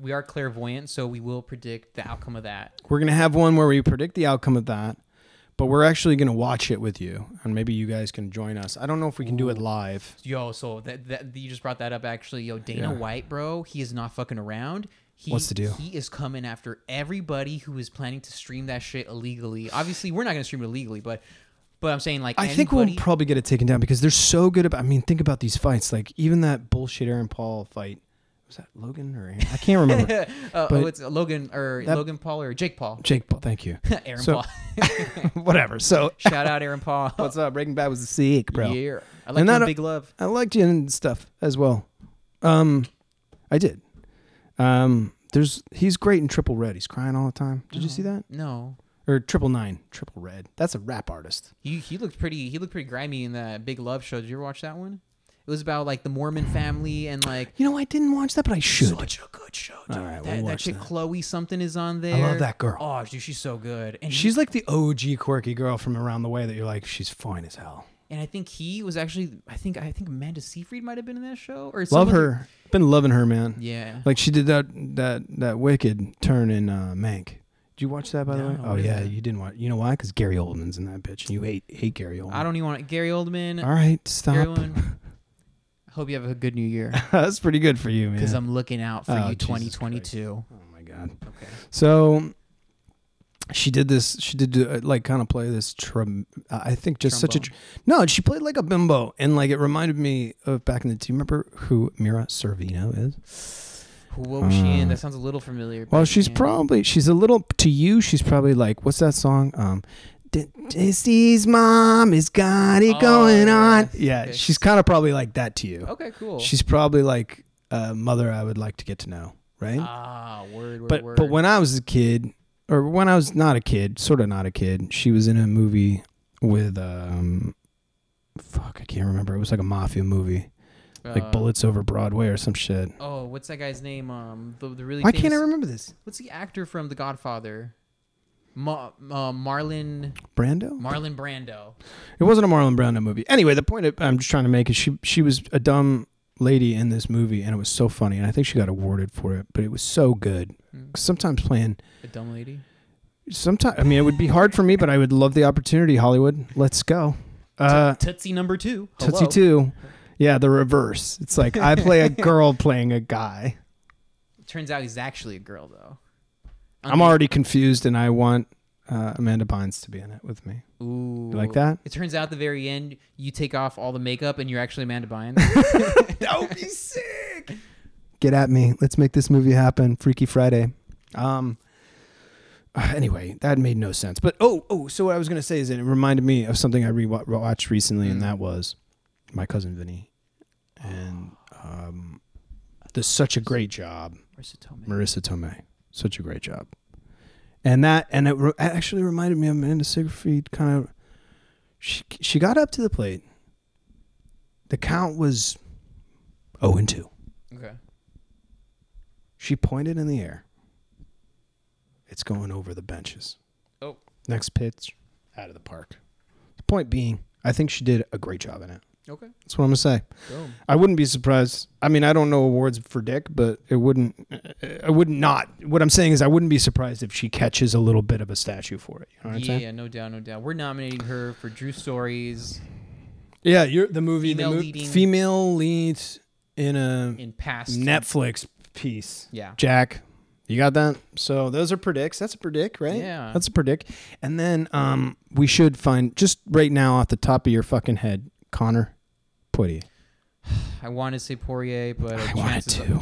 We are clairvoyant, so we will predict the outcome of that. We're going to have one where we predict the outcome of that. But we're actually going to watch it with you, and maybe you guys can join us. I don't know if we can do it live. Yo, so that you just brought that up, actually. Yo, Dana White, bro, he is not fucking around. What's the deal? He is coming after everybody who is planning to stream that shit illegally. Obviously, we're not going to stream it illegally, but I'm saying, like, I think we'll probably get it taken down because they're so good about... I mean, think about these fights. Like, even that bullshit Aaron Paul fight... Was that Logan or Aaron? I can't remember. It's Logan or Logan Paul or Jake Paul. Jake Paul, thank you. Aaron Paul. Whatever. So shout out Aaron Paul. What's up? Breaking Bad was sick, bro. Yeah, I liked you in Big Love. I liked you in stuff as well. I did. He's great in Triple Red. He's crying all the time. Did you see that? No. Or 999, Triple Red. That's a rap artist. He looked pretty grimy in that Big Love show. Did you ever watch that one? It was about like the Mormon family and like... You know, I didn't watch that, but I should. Such a good show, dude. All right, we'll watch that. Chloe something is on there. I love that girl. Oh, dude, she's so good. And she's like the OG quirky girl from around the way that you're like, she's fine as hell. And I think he was actually... I think Amanda Seyfried might have been in that show. Or love her. Been loving her, man. Yeah. Like she did that wicked turn in Mank. Did you watch that, by the way? Oh, yeah, you didn't watch. You know why? Because Gary Oldman's in that bitch, and you hate Gary Oldman. I don't even want Gary Oldman. All right, stop. Hope you have a good new year. That's pretty good for you, man. Because I'm looking out for you, 2022. Christ. Oh my God. Okay. So she did this. She did like kind of play this. I think just trombone. She played like a bimbo, and like it reminded me of back in the day. Do you remember who Mira Sorvino is? What was she in? That sounds a little familiar. Well, she's a little to you. She's probably like, what's that song? Dizzy's mom has got it going on. Yeah, okay. She's kind of probably like that to you. Okay, cool. She's probably like a mother I would like to get to know, right? Ah, word, word. But when I was not a kid, she was in a movie with I can't remember. It was like a mafia movie, like Bullets Over Broadway or some shit. Oh, what's that guy's name? The really why can't I remember this? What's the actor from The Godfather? Marlon Brando? Marlon Brando. It wasn't a Marlon Brando movie. Anyway, the point I'm just trying to make is she was a dumb lady in this movie, and it was so funny, and I think she got awarded for it, but it was so good. Sometimes playing... A dumb lady? Sometimes. I mean, it would be hard for me, but I would love the opportunity, Hollywood. Let's go. Tootsie number 2. Hello. Tootsie 2. Yeah, the reverse. It's like, I play a girl playing a guy. It turns out he's actually a girl, though. I'm already confused, and I want Amanda Bynes to be in it with me. Ooh. You like that? It turns out at the very end, you take off all the makeup, and you're actually Amanda Bynes. That would be sick. Get at me. Let's make this movie happen. Freaky Friday. Anyway, that made no sense. But, so what I was going to say is that it reminded me of something I watched recently, and that was My Cousin Vinny. And does such a great job. Marissa Tomei. Such a great job. And it actually reminded me of Amanda Seyfried. Kind of, she got up to the plate. The count was 0-2. Okay. She pointed in the air. It's going over the benches. Oh. Next pitch, out of the park. The point being, I think she did a great job in it. Okay. That's what I'm going to say. Boom. I wouldn't be surprised. I mean, I don't know awards for dick, but what I'm saying is I wouldn't be surprised if she catches a little bit of a statue for it. You know what I'm saying? Yeah, no doubt. We're nominating her for Drew Stories. Yeah, female lead in past Netflix piece. Yeah. Jack, you got that? So those are predicts. That's a predict, right? Yeah. That's a predict. And then we should find, just right now off the top of your fucking head, Conor Poitier. I want to say Poirier, but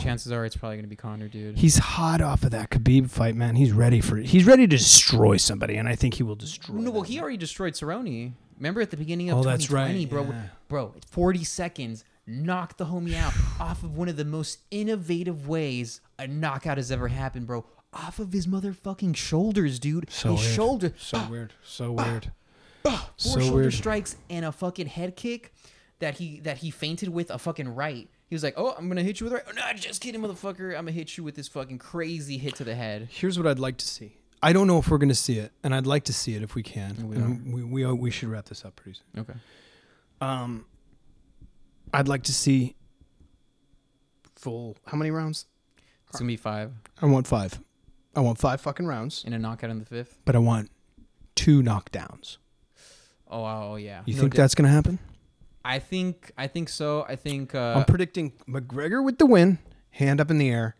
chances are it's probably going to be Conor, dude. He's hot off of that Khabib fight, man. He's ready for it. He's ready to destroy somebody, and I think he will destroy. No, well, he already destroyed Cerrone. Remember at the beginning of 2020, that's right. Bro? Yeah. Bro, 40 seconds, knocked the homie out off of one of the most innovative ways a knockout has ever happened, bro. Off of his motherfucking shoulders, dude. So his shoulder. So weird. Four shoulder strikes and a fucking head kick that he feinted with a fucking right. He was like, oh, I'm going to hit you with a right. Oh, no, just kidding, motherfucker. I'm going to hit you with this fucking crazy hit to the head. Here's what I'd like to see. I don't know if we're going to see it, and I'd like to see it if we can. We should wrap this up pretty soon. Okay. I'd like to see full... How many rounds? It's going to be 5. I want 5. I want 5 fucking rounds. And a knockout in the 5th? But I want 2 knockdowns. Oh yeah. You think that's gonna happen? I think so. I think I'm predicting McGregor with the win, hand up in the air,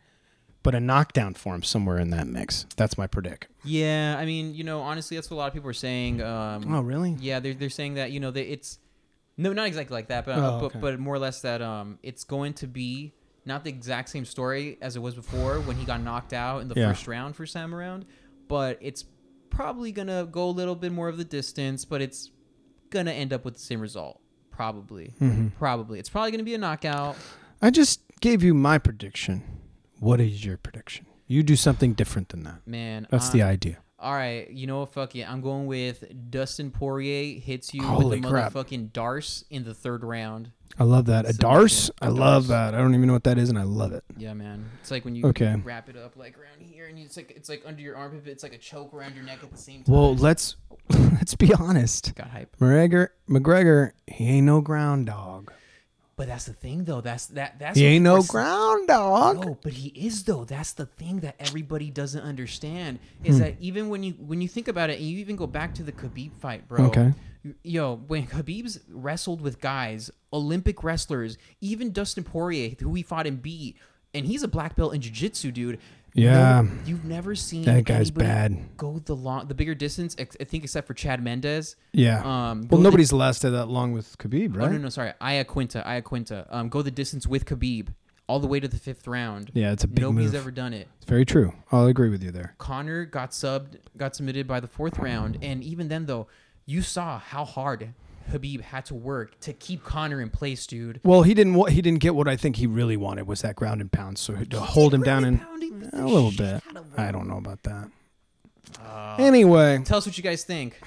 but a knockdown for him somewhere in that mix. That's my predict. Yeah, I mean, honestly, that's what a lot of people are saying. Oh really? Yeah, they're saying that it's no, not exactly like that, but more or less that it's going to be not the exact same story as it was before when he got knocked out in the first round for Sam around, but it's probably gonna go a little bit more of the distance, but it's gonna end up with the same result probably. Mm-hmm. It's probably gonna be a knockout. I just gave you my prediction. What is your prediction? You do something different than that, man. That's the idea. All right, fuck it. I'm going with Dustin Poirier hits you with a motherfucking darce in the 3rd round. I love that. A darce? I love that. I don't even know what that is, and I love it. Yeah, man. It's like when you wrap it up like around here, and it's like under your armpit. It's like a choke around your neck at the same time. Well, let's be honest. Got hype. McGregor, he ain't no ground dog. But that's the thing, though. That's he ain't no ground dog. No, but he is, though. That's the thing that everybody doesn't understand is that even when you think about it, and you even go back to the Khabib fight, bro. Okay. When Khabib's wrestled with guys, Olympic wrestlers, even Dustin Poirier, who he fought and beat, and he's a black belt in jiu-jitsu, dude. Yeah. You've never seen that guy's bad. Go the bigger distance, I think, except for Chad Mendez. Yeah. Well, nobody's lasted that long with Khabib, right? Oh, no, sorry. Aya Quinta. Go the distance with Khabib all the way to the 5th round. Yeah, it's a big move. Nobody's ever done it. It's very true. I'll agree with you there. Conor got submitted by the 4th round, and even then, though, you saw how hard Khabib had to work to keep Conor in place, dude. Well, he didn't get what I think he really wanted was that ground and pound. So to hold him down a little bit. I don't know about that. Anyway. Tell us what you guys think.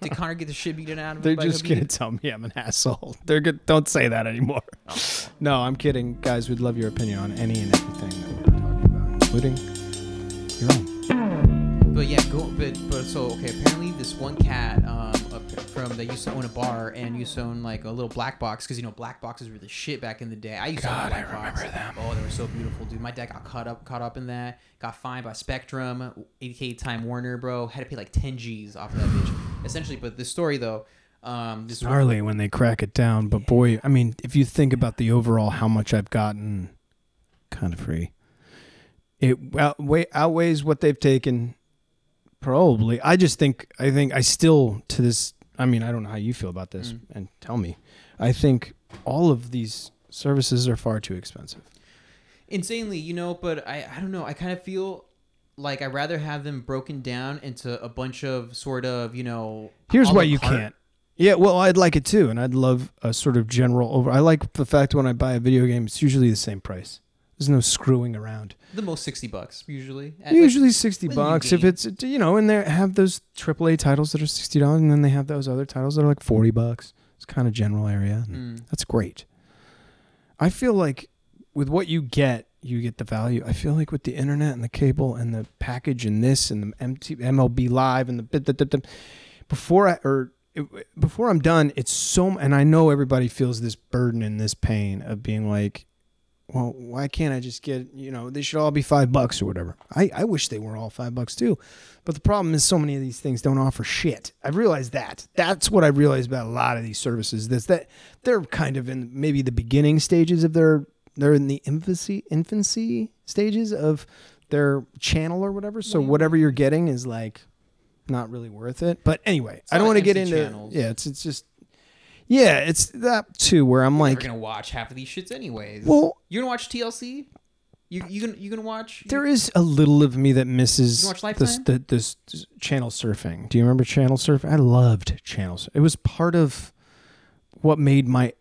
Did Connor get the shit beaten out of him? They're just going to tell me I'm an asshole. They're good. Don't say that anymore. Oh. No, I'm kidding. Guys, we'd love your opinion on any and everything that we're talking about, including your own. But yeah, so, apparently this one cat that used to own a bar and used to own like a little black box, because you know black boxes were the shit back in the day. I remember them. Oh, they were so beautiful, dude. My dad got caught up in that. Got fined by Spectrum, 80K Time Warner, bro. Had to pay like 10 G's off of that bitch, essentially. But the story though, it's gnarly when they crack it down. But boy, I mean, if you think about the overall, how much I've gotten, kind of free, it outweighs what they've taken. Probably, I think I still to this. I mean, I don't know how you feel about this, and tell me. I think all of these services are far too expensive. Insanely, you know, but I don't know. I kind of feel like I'd rather have them broken down into a bunch of sort of, you know... Here's why you can't. Yeah, well, I'd like it too, and I'd love a sort of general over... I like the fact when I buy a video game, it's usually the same price. There's no screwing around. The most $60 usually. Usually $60 if it's, you know, and they have those AAA titles that are $60, and then they have those other titles that are like $40. It's kind of general area. That's great. I feel like with what you get the value. I feel like with the internet and the cable and the package and this and the MLB Live and the before I'm done, it's so, and I know everybody feels this burden and this pain of being like, well, why can't I just get, you know, they should all be $5 or whatever. I wish they were all $5 too. But the problem is so many of these things don't offer shit. I've realized that. That's what I realized about a lot of these services. That they're kind of in maybe the beginning stages of they're in the infancy stages of their channel or whatever. So whatever you're getting is like not really worth it. But anyway, I don't want to get into channels. Yeah, it's just. Yeah, it's that too where I'm like... You're going to watch half of these shits anyways. Well... You're going to watch TLC? You gonna watch... There is a little of me that misses... You watch Lifetime? This channel surfing. Do you remember channel surfing? I loved channel surfing. It was part of what made my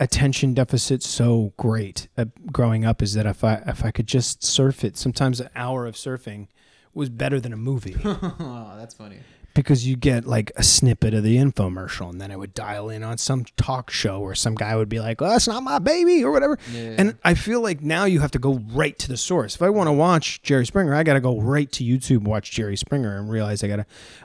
attention deficit so great growing up, is that if I could just surf it, sometimes an hour of surfing was better than a movie. Oh, that's funny. Because you get like a snippet of the infomercial, and then it would dial in on some talk show, or some guy would be like, "Oh, it's not my baby," or whatever. Yeah. And I feel like now you have to go right to the source. If I want to watch Jerry Springer, I got to go right to YouTube, watch Jerry Springer, and realize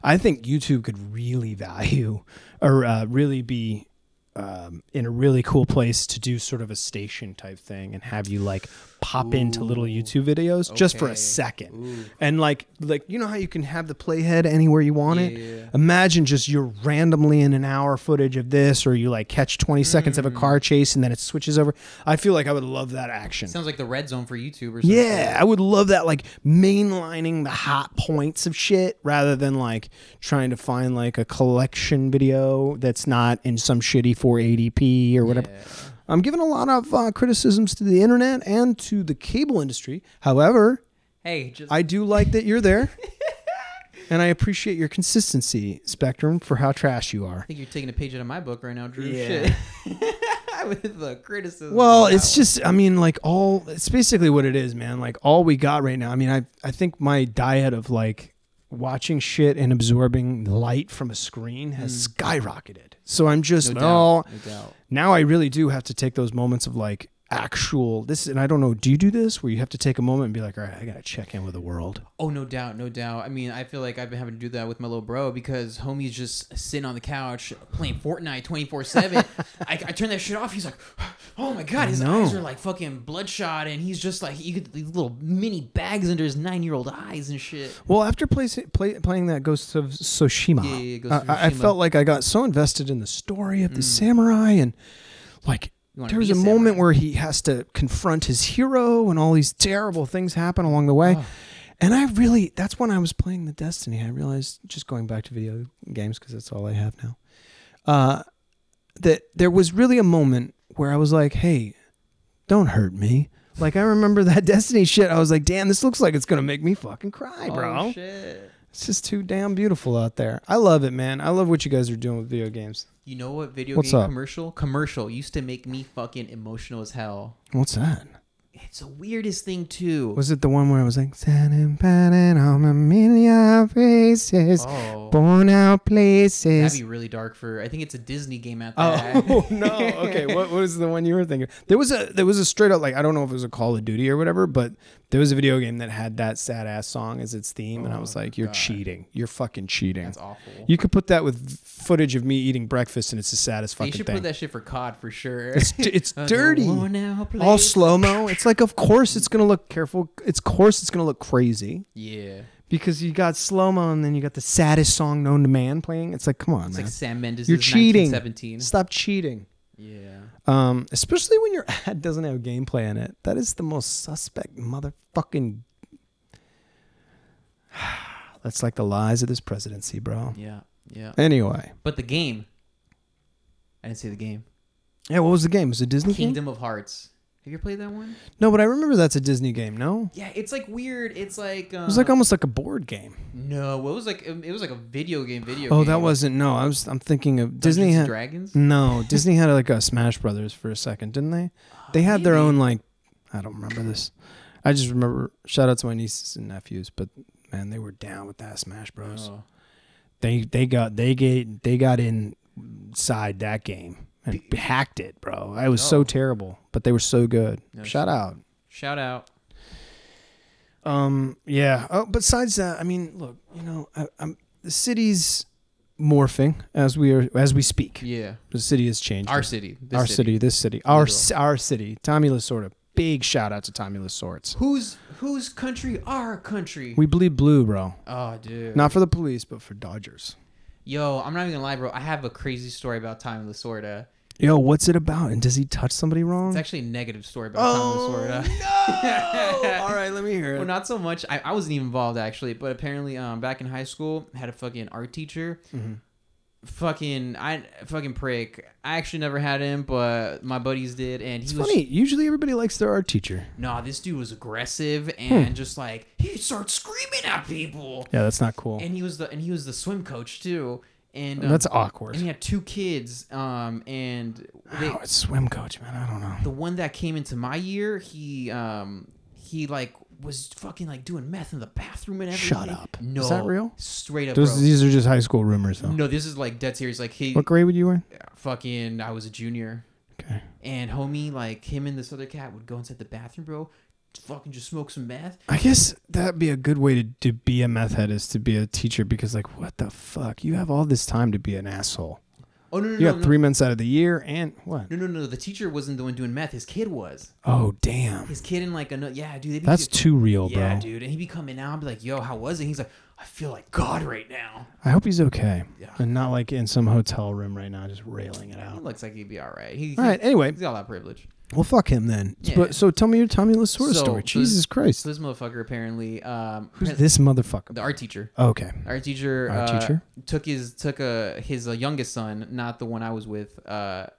I think YouTube could really value, or really be in a really cool place to do sort of a station type thing and have you like pop into little YouTube videos just for a second. Ooh. And like you know how you can have the playhead anywhere you want it? Yeah. Imagine just you're randomly in an hour footage of this, or you like catch 20 seconds of a car chase and then it switches over. I feel like I would love that action. Sounds like the Red Zone for YouTube or something. Yeah, I would love that, like mainlining the hot points of shit rather than like trying to find like a collection video that's not in some shitty 480p or whatever. Yeah. I'm giving a lot of criticisms to the internet and to the cable industry. However, I do like that you're there. And I appreciate your consistency, Spectrum, for how trash you are. I think you're taking a page out of my book right now, Drew. Yeah. Shit. With the criticism. Well, it's just, I mean, like it's basically what it is, man. Like all we got right now. I mean, I think my diet of like watching shit and absorbing light from a screen has skyrocketed. So I'm just, now I really do have to take those moments of like actual this. And I don't know, do you do this where you have to take a moment and be like, all right, I got to check in with the world? Oh, no doubt. I mean, I feel like I've been having to do that with my little bro because homie's just sitting on the couch playing Fortnite 24/7. I turn that shit off. He's like, oh my God, his eyes are like fucking bloodshot. And he's just like, you get these little mini bags under his 9-year-old eyes and shit. Well, after playing that Ghost of Tsushima, I felt like I got so invested in the story of the samurai, and like, there was a moment where he has to confront his hero and all these terrible things happen along the way. Oh. And that's when I was playing the Destiny. I realized, just going back to video games because that's all I have now, that there was really a moment where I was like, hey, don't hurt me. Like I remember that Destiny shit. I was like, damn, this looks like it's going to make me fucking cry, bro. Oh, shit. It's just too damn beautiful out there. I love it, man. I love what you guys are doing with video games. You know what video game commercial used to make me fucking emotional as hell? What's that? It's the weirdest thing, too. Was it the one where I was like, standing, patting on a million faces, born out places? That'd be really dark for, I think it's a Disney game out there. Oh, no. Okay, what was the one you were thinking? There was a straight up, like, I don't know if it was a Call of Duty or whatever, but there was a video game that had that sad-ass song as its theme, and I was like, you're cheating. You're fucking cheating. That's awful. You could put that with footage of me eating breakfast, and it's the saddest fucking thing. You should put that shit for COD for sure. It's dirty. All slow-mo. It's like, of course it's going to look careful. It's course it's going to look crazy. Yeah. Because you got slow-mo and then you got the saddest song known to man playing. It's like, come on, man. It's like Sam Mendes' 1917. Stop cheating. Yeah. Especially when your ad doesn't have gameplay in it. That is the most suspect motherfucking... That's like the lies of this presidency, bro. Yeah. Yeah. Anyway. But the game. I didn't see the game. Yeah, what was the game? Was it Disney? Kingdom of Hearts. Have you played that one? No, but I remember that's a Disney game, no? Yeah, it's like weird. It's like... it was like almost like a board game. No, well, it was like a video game. Oh, that wasn't... No, I'm thinking of... Disney had... Dragons? No, Disney had like a Smash Brothers for a second, didn't they? They had their own like... I don't remember this. I just remember... Shout out to my nieces and nephews, but man, they were down with that Smash Bros. Oh. They got inside that game. And hacked it, bro. I was so terrible, but they were so good. No, Shout out. Yeah. Oh, besides that, I mean, look, you know, the city's morphing as we speak. Yeah. The city is changing. Our city. Tommy Lasorda. Big shout out to Tommy Lasorda. Whose country? Our country. We bleed blue, bro. Oh, dude. Not for the police, but for Dodgers. Yo, I'm not even gonna lie, bro. I have a crazy story about Tommy Lasorda. Yo, what's it about? And does he touch somebody wrong? It's actually a negative story about Tommy Lasorda. No! All right, let me hear it. Well, not so much. I wasn't even involved, actually. But apparently, back in high school, I had a fucking art teacher. Mm-hmm. Fucking prick. I actually never had him, but my buddies did. And it's funny. Usually everybody likes their art teacher. Nah, this dude was aggressive and just like, he'd start screaming at people. Yeah, that's not cool. And he was the swim coach, too. And that's awkward. And he had two kids. It's swim coach, man. I don't know. The one that came into my year, he like was fucking like doing meth in the bathroom and everything. Shut up. No. Is that real? Straight up, bro. These are just high school rumors, though. No, this is like dead serious. Like, hey, what grade were you in? Fucking, I was a junior. Okay. And homie, like him and this other cat would go inside the bathroom, bro. Fucking just smoke some meth. I guess that'd be a good way to be a meth head is to be a teacher because like, what the fuck? You have all this time to be an asshole. Oh, no, no, you got 3 months out of the year and what? No. The teacher wasn't the one doing meth. His kid was. Oh, damn. His kid and like another. Yeah, dude. That's too real, bro. Yeah, dude. And he'd be coming out and be like, yo, how was it? He's like, I feel like God right now. I hope he's okay. Yeah. And not like in some hotel room right now, just railing it out. It looks like he'd be all right. Anyway. He's got all that privilege. Well, fuck him then. Yeah. But, so tell me your Tommy Lasorda story. Jesus Christ. So this motherfucker apparently... who's this motherfucker? The art teacher. Oh, okay. Art teacher. Took his youngest son, not the one I was with, to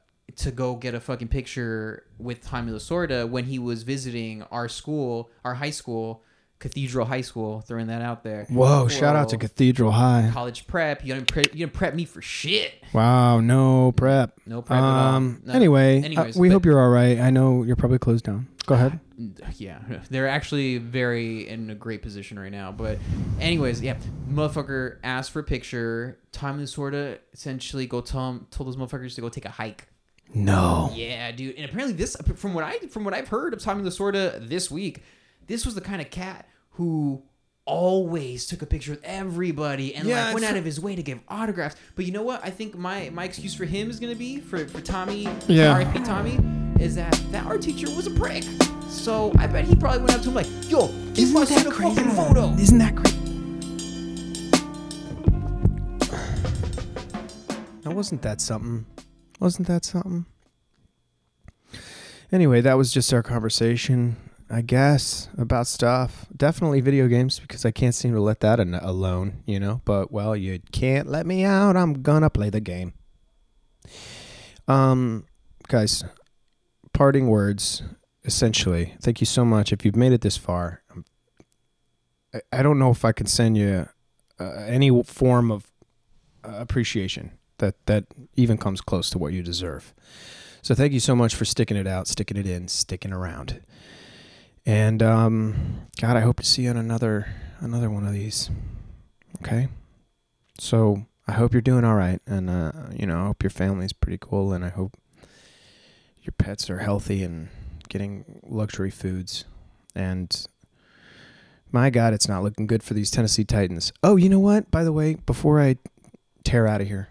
go get a fucking picture with Tommy Lasorda when he was visiting our school, our high school, Cathedral High School, throwing that out there. Whoa, shout out to Cathedral High. College prep. You didn't prep me for shit. Wow, no prep. No prep at all. No. Anyways, we hope you're all right. I know you're probably closed down. Go ahead. Yeah, they're actually in a great position right now. But anyways, yeah, motherfucker asked for a picture. Tommy Lasorda essentially told those motherfuckers to go take a hike. No. Yeah, dude. And apparently this, from what I've heard of Tommy Lasorda this week, this was the kind of cat who always took a picture with everybody and like went out of his way to give autographs. But you know what? I think my excuse for him is going to be, for Tommy, RIP Tommy, is that art teacher was a prick. So I bet he probably went up to him like, yo, give us a fucking photo. Isn't that crazy? Now, wasn't that something? Wasn't that something? Anyway, that was just our conversation, I guess, about stuff. Definitely video games because I can't seem to let that alone, you know. But, well, you can't let me out. I'm gonna play the game. Guys, parting words, essentially. Thank you so much. If you've made it this far, I don't know if I can send you any form of appreciation that even comes close to what you deserve. So thank you so much for sticking it out, sticking it in, sticking around. And God, I hope to see you on another one of these. Okay? So I hope you're doing all right, and I hope your family's pretty cool, and I hope your pets are healthy and getting luxury foods. And my God, it's not looking good for these Tennessee Titans. Oh, you know what? By the way, before I tear out of here,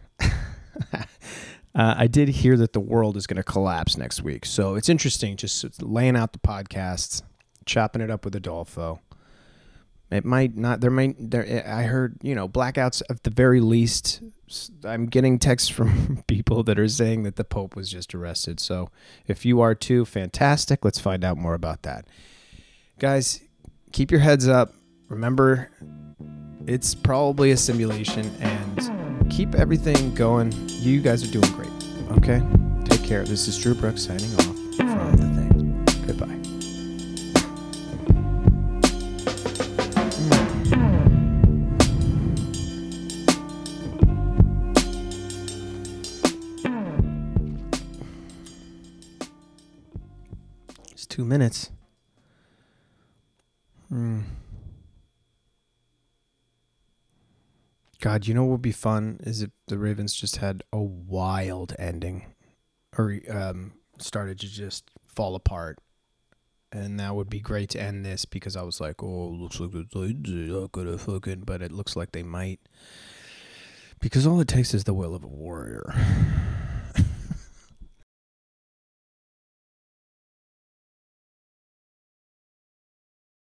I did hear that the world is going to collapse next week. So it's interesting, just laying out the podcasts, chopping it up with Adolfo. It might not, I heard, blackouts at the very least. I'm getting texts from people that are saying that the Pope was just arrested. So if you are too, fantastic. Let's find out more about that. Guys, keep your heads up. Remember, it's probably a simulation, and keep everything going. You guys are doing great. Okay? Take care. This is Drew Brooks signing off from the thing. Goodbye. It's 2 minutes. God, you know what would be fun is if the Ravens just had a wild ending, or started to just fall apart, and that would be great to end this, because I was like, oh, looks like they're gonna fucking, but it looks like they might, because all it takes is the will of a warrior.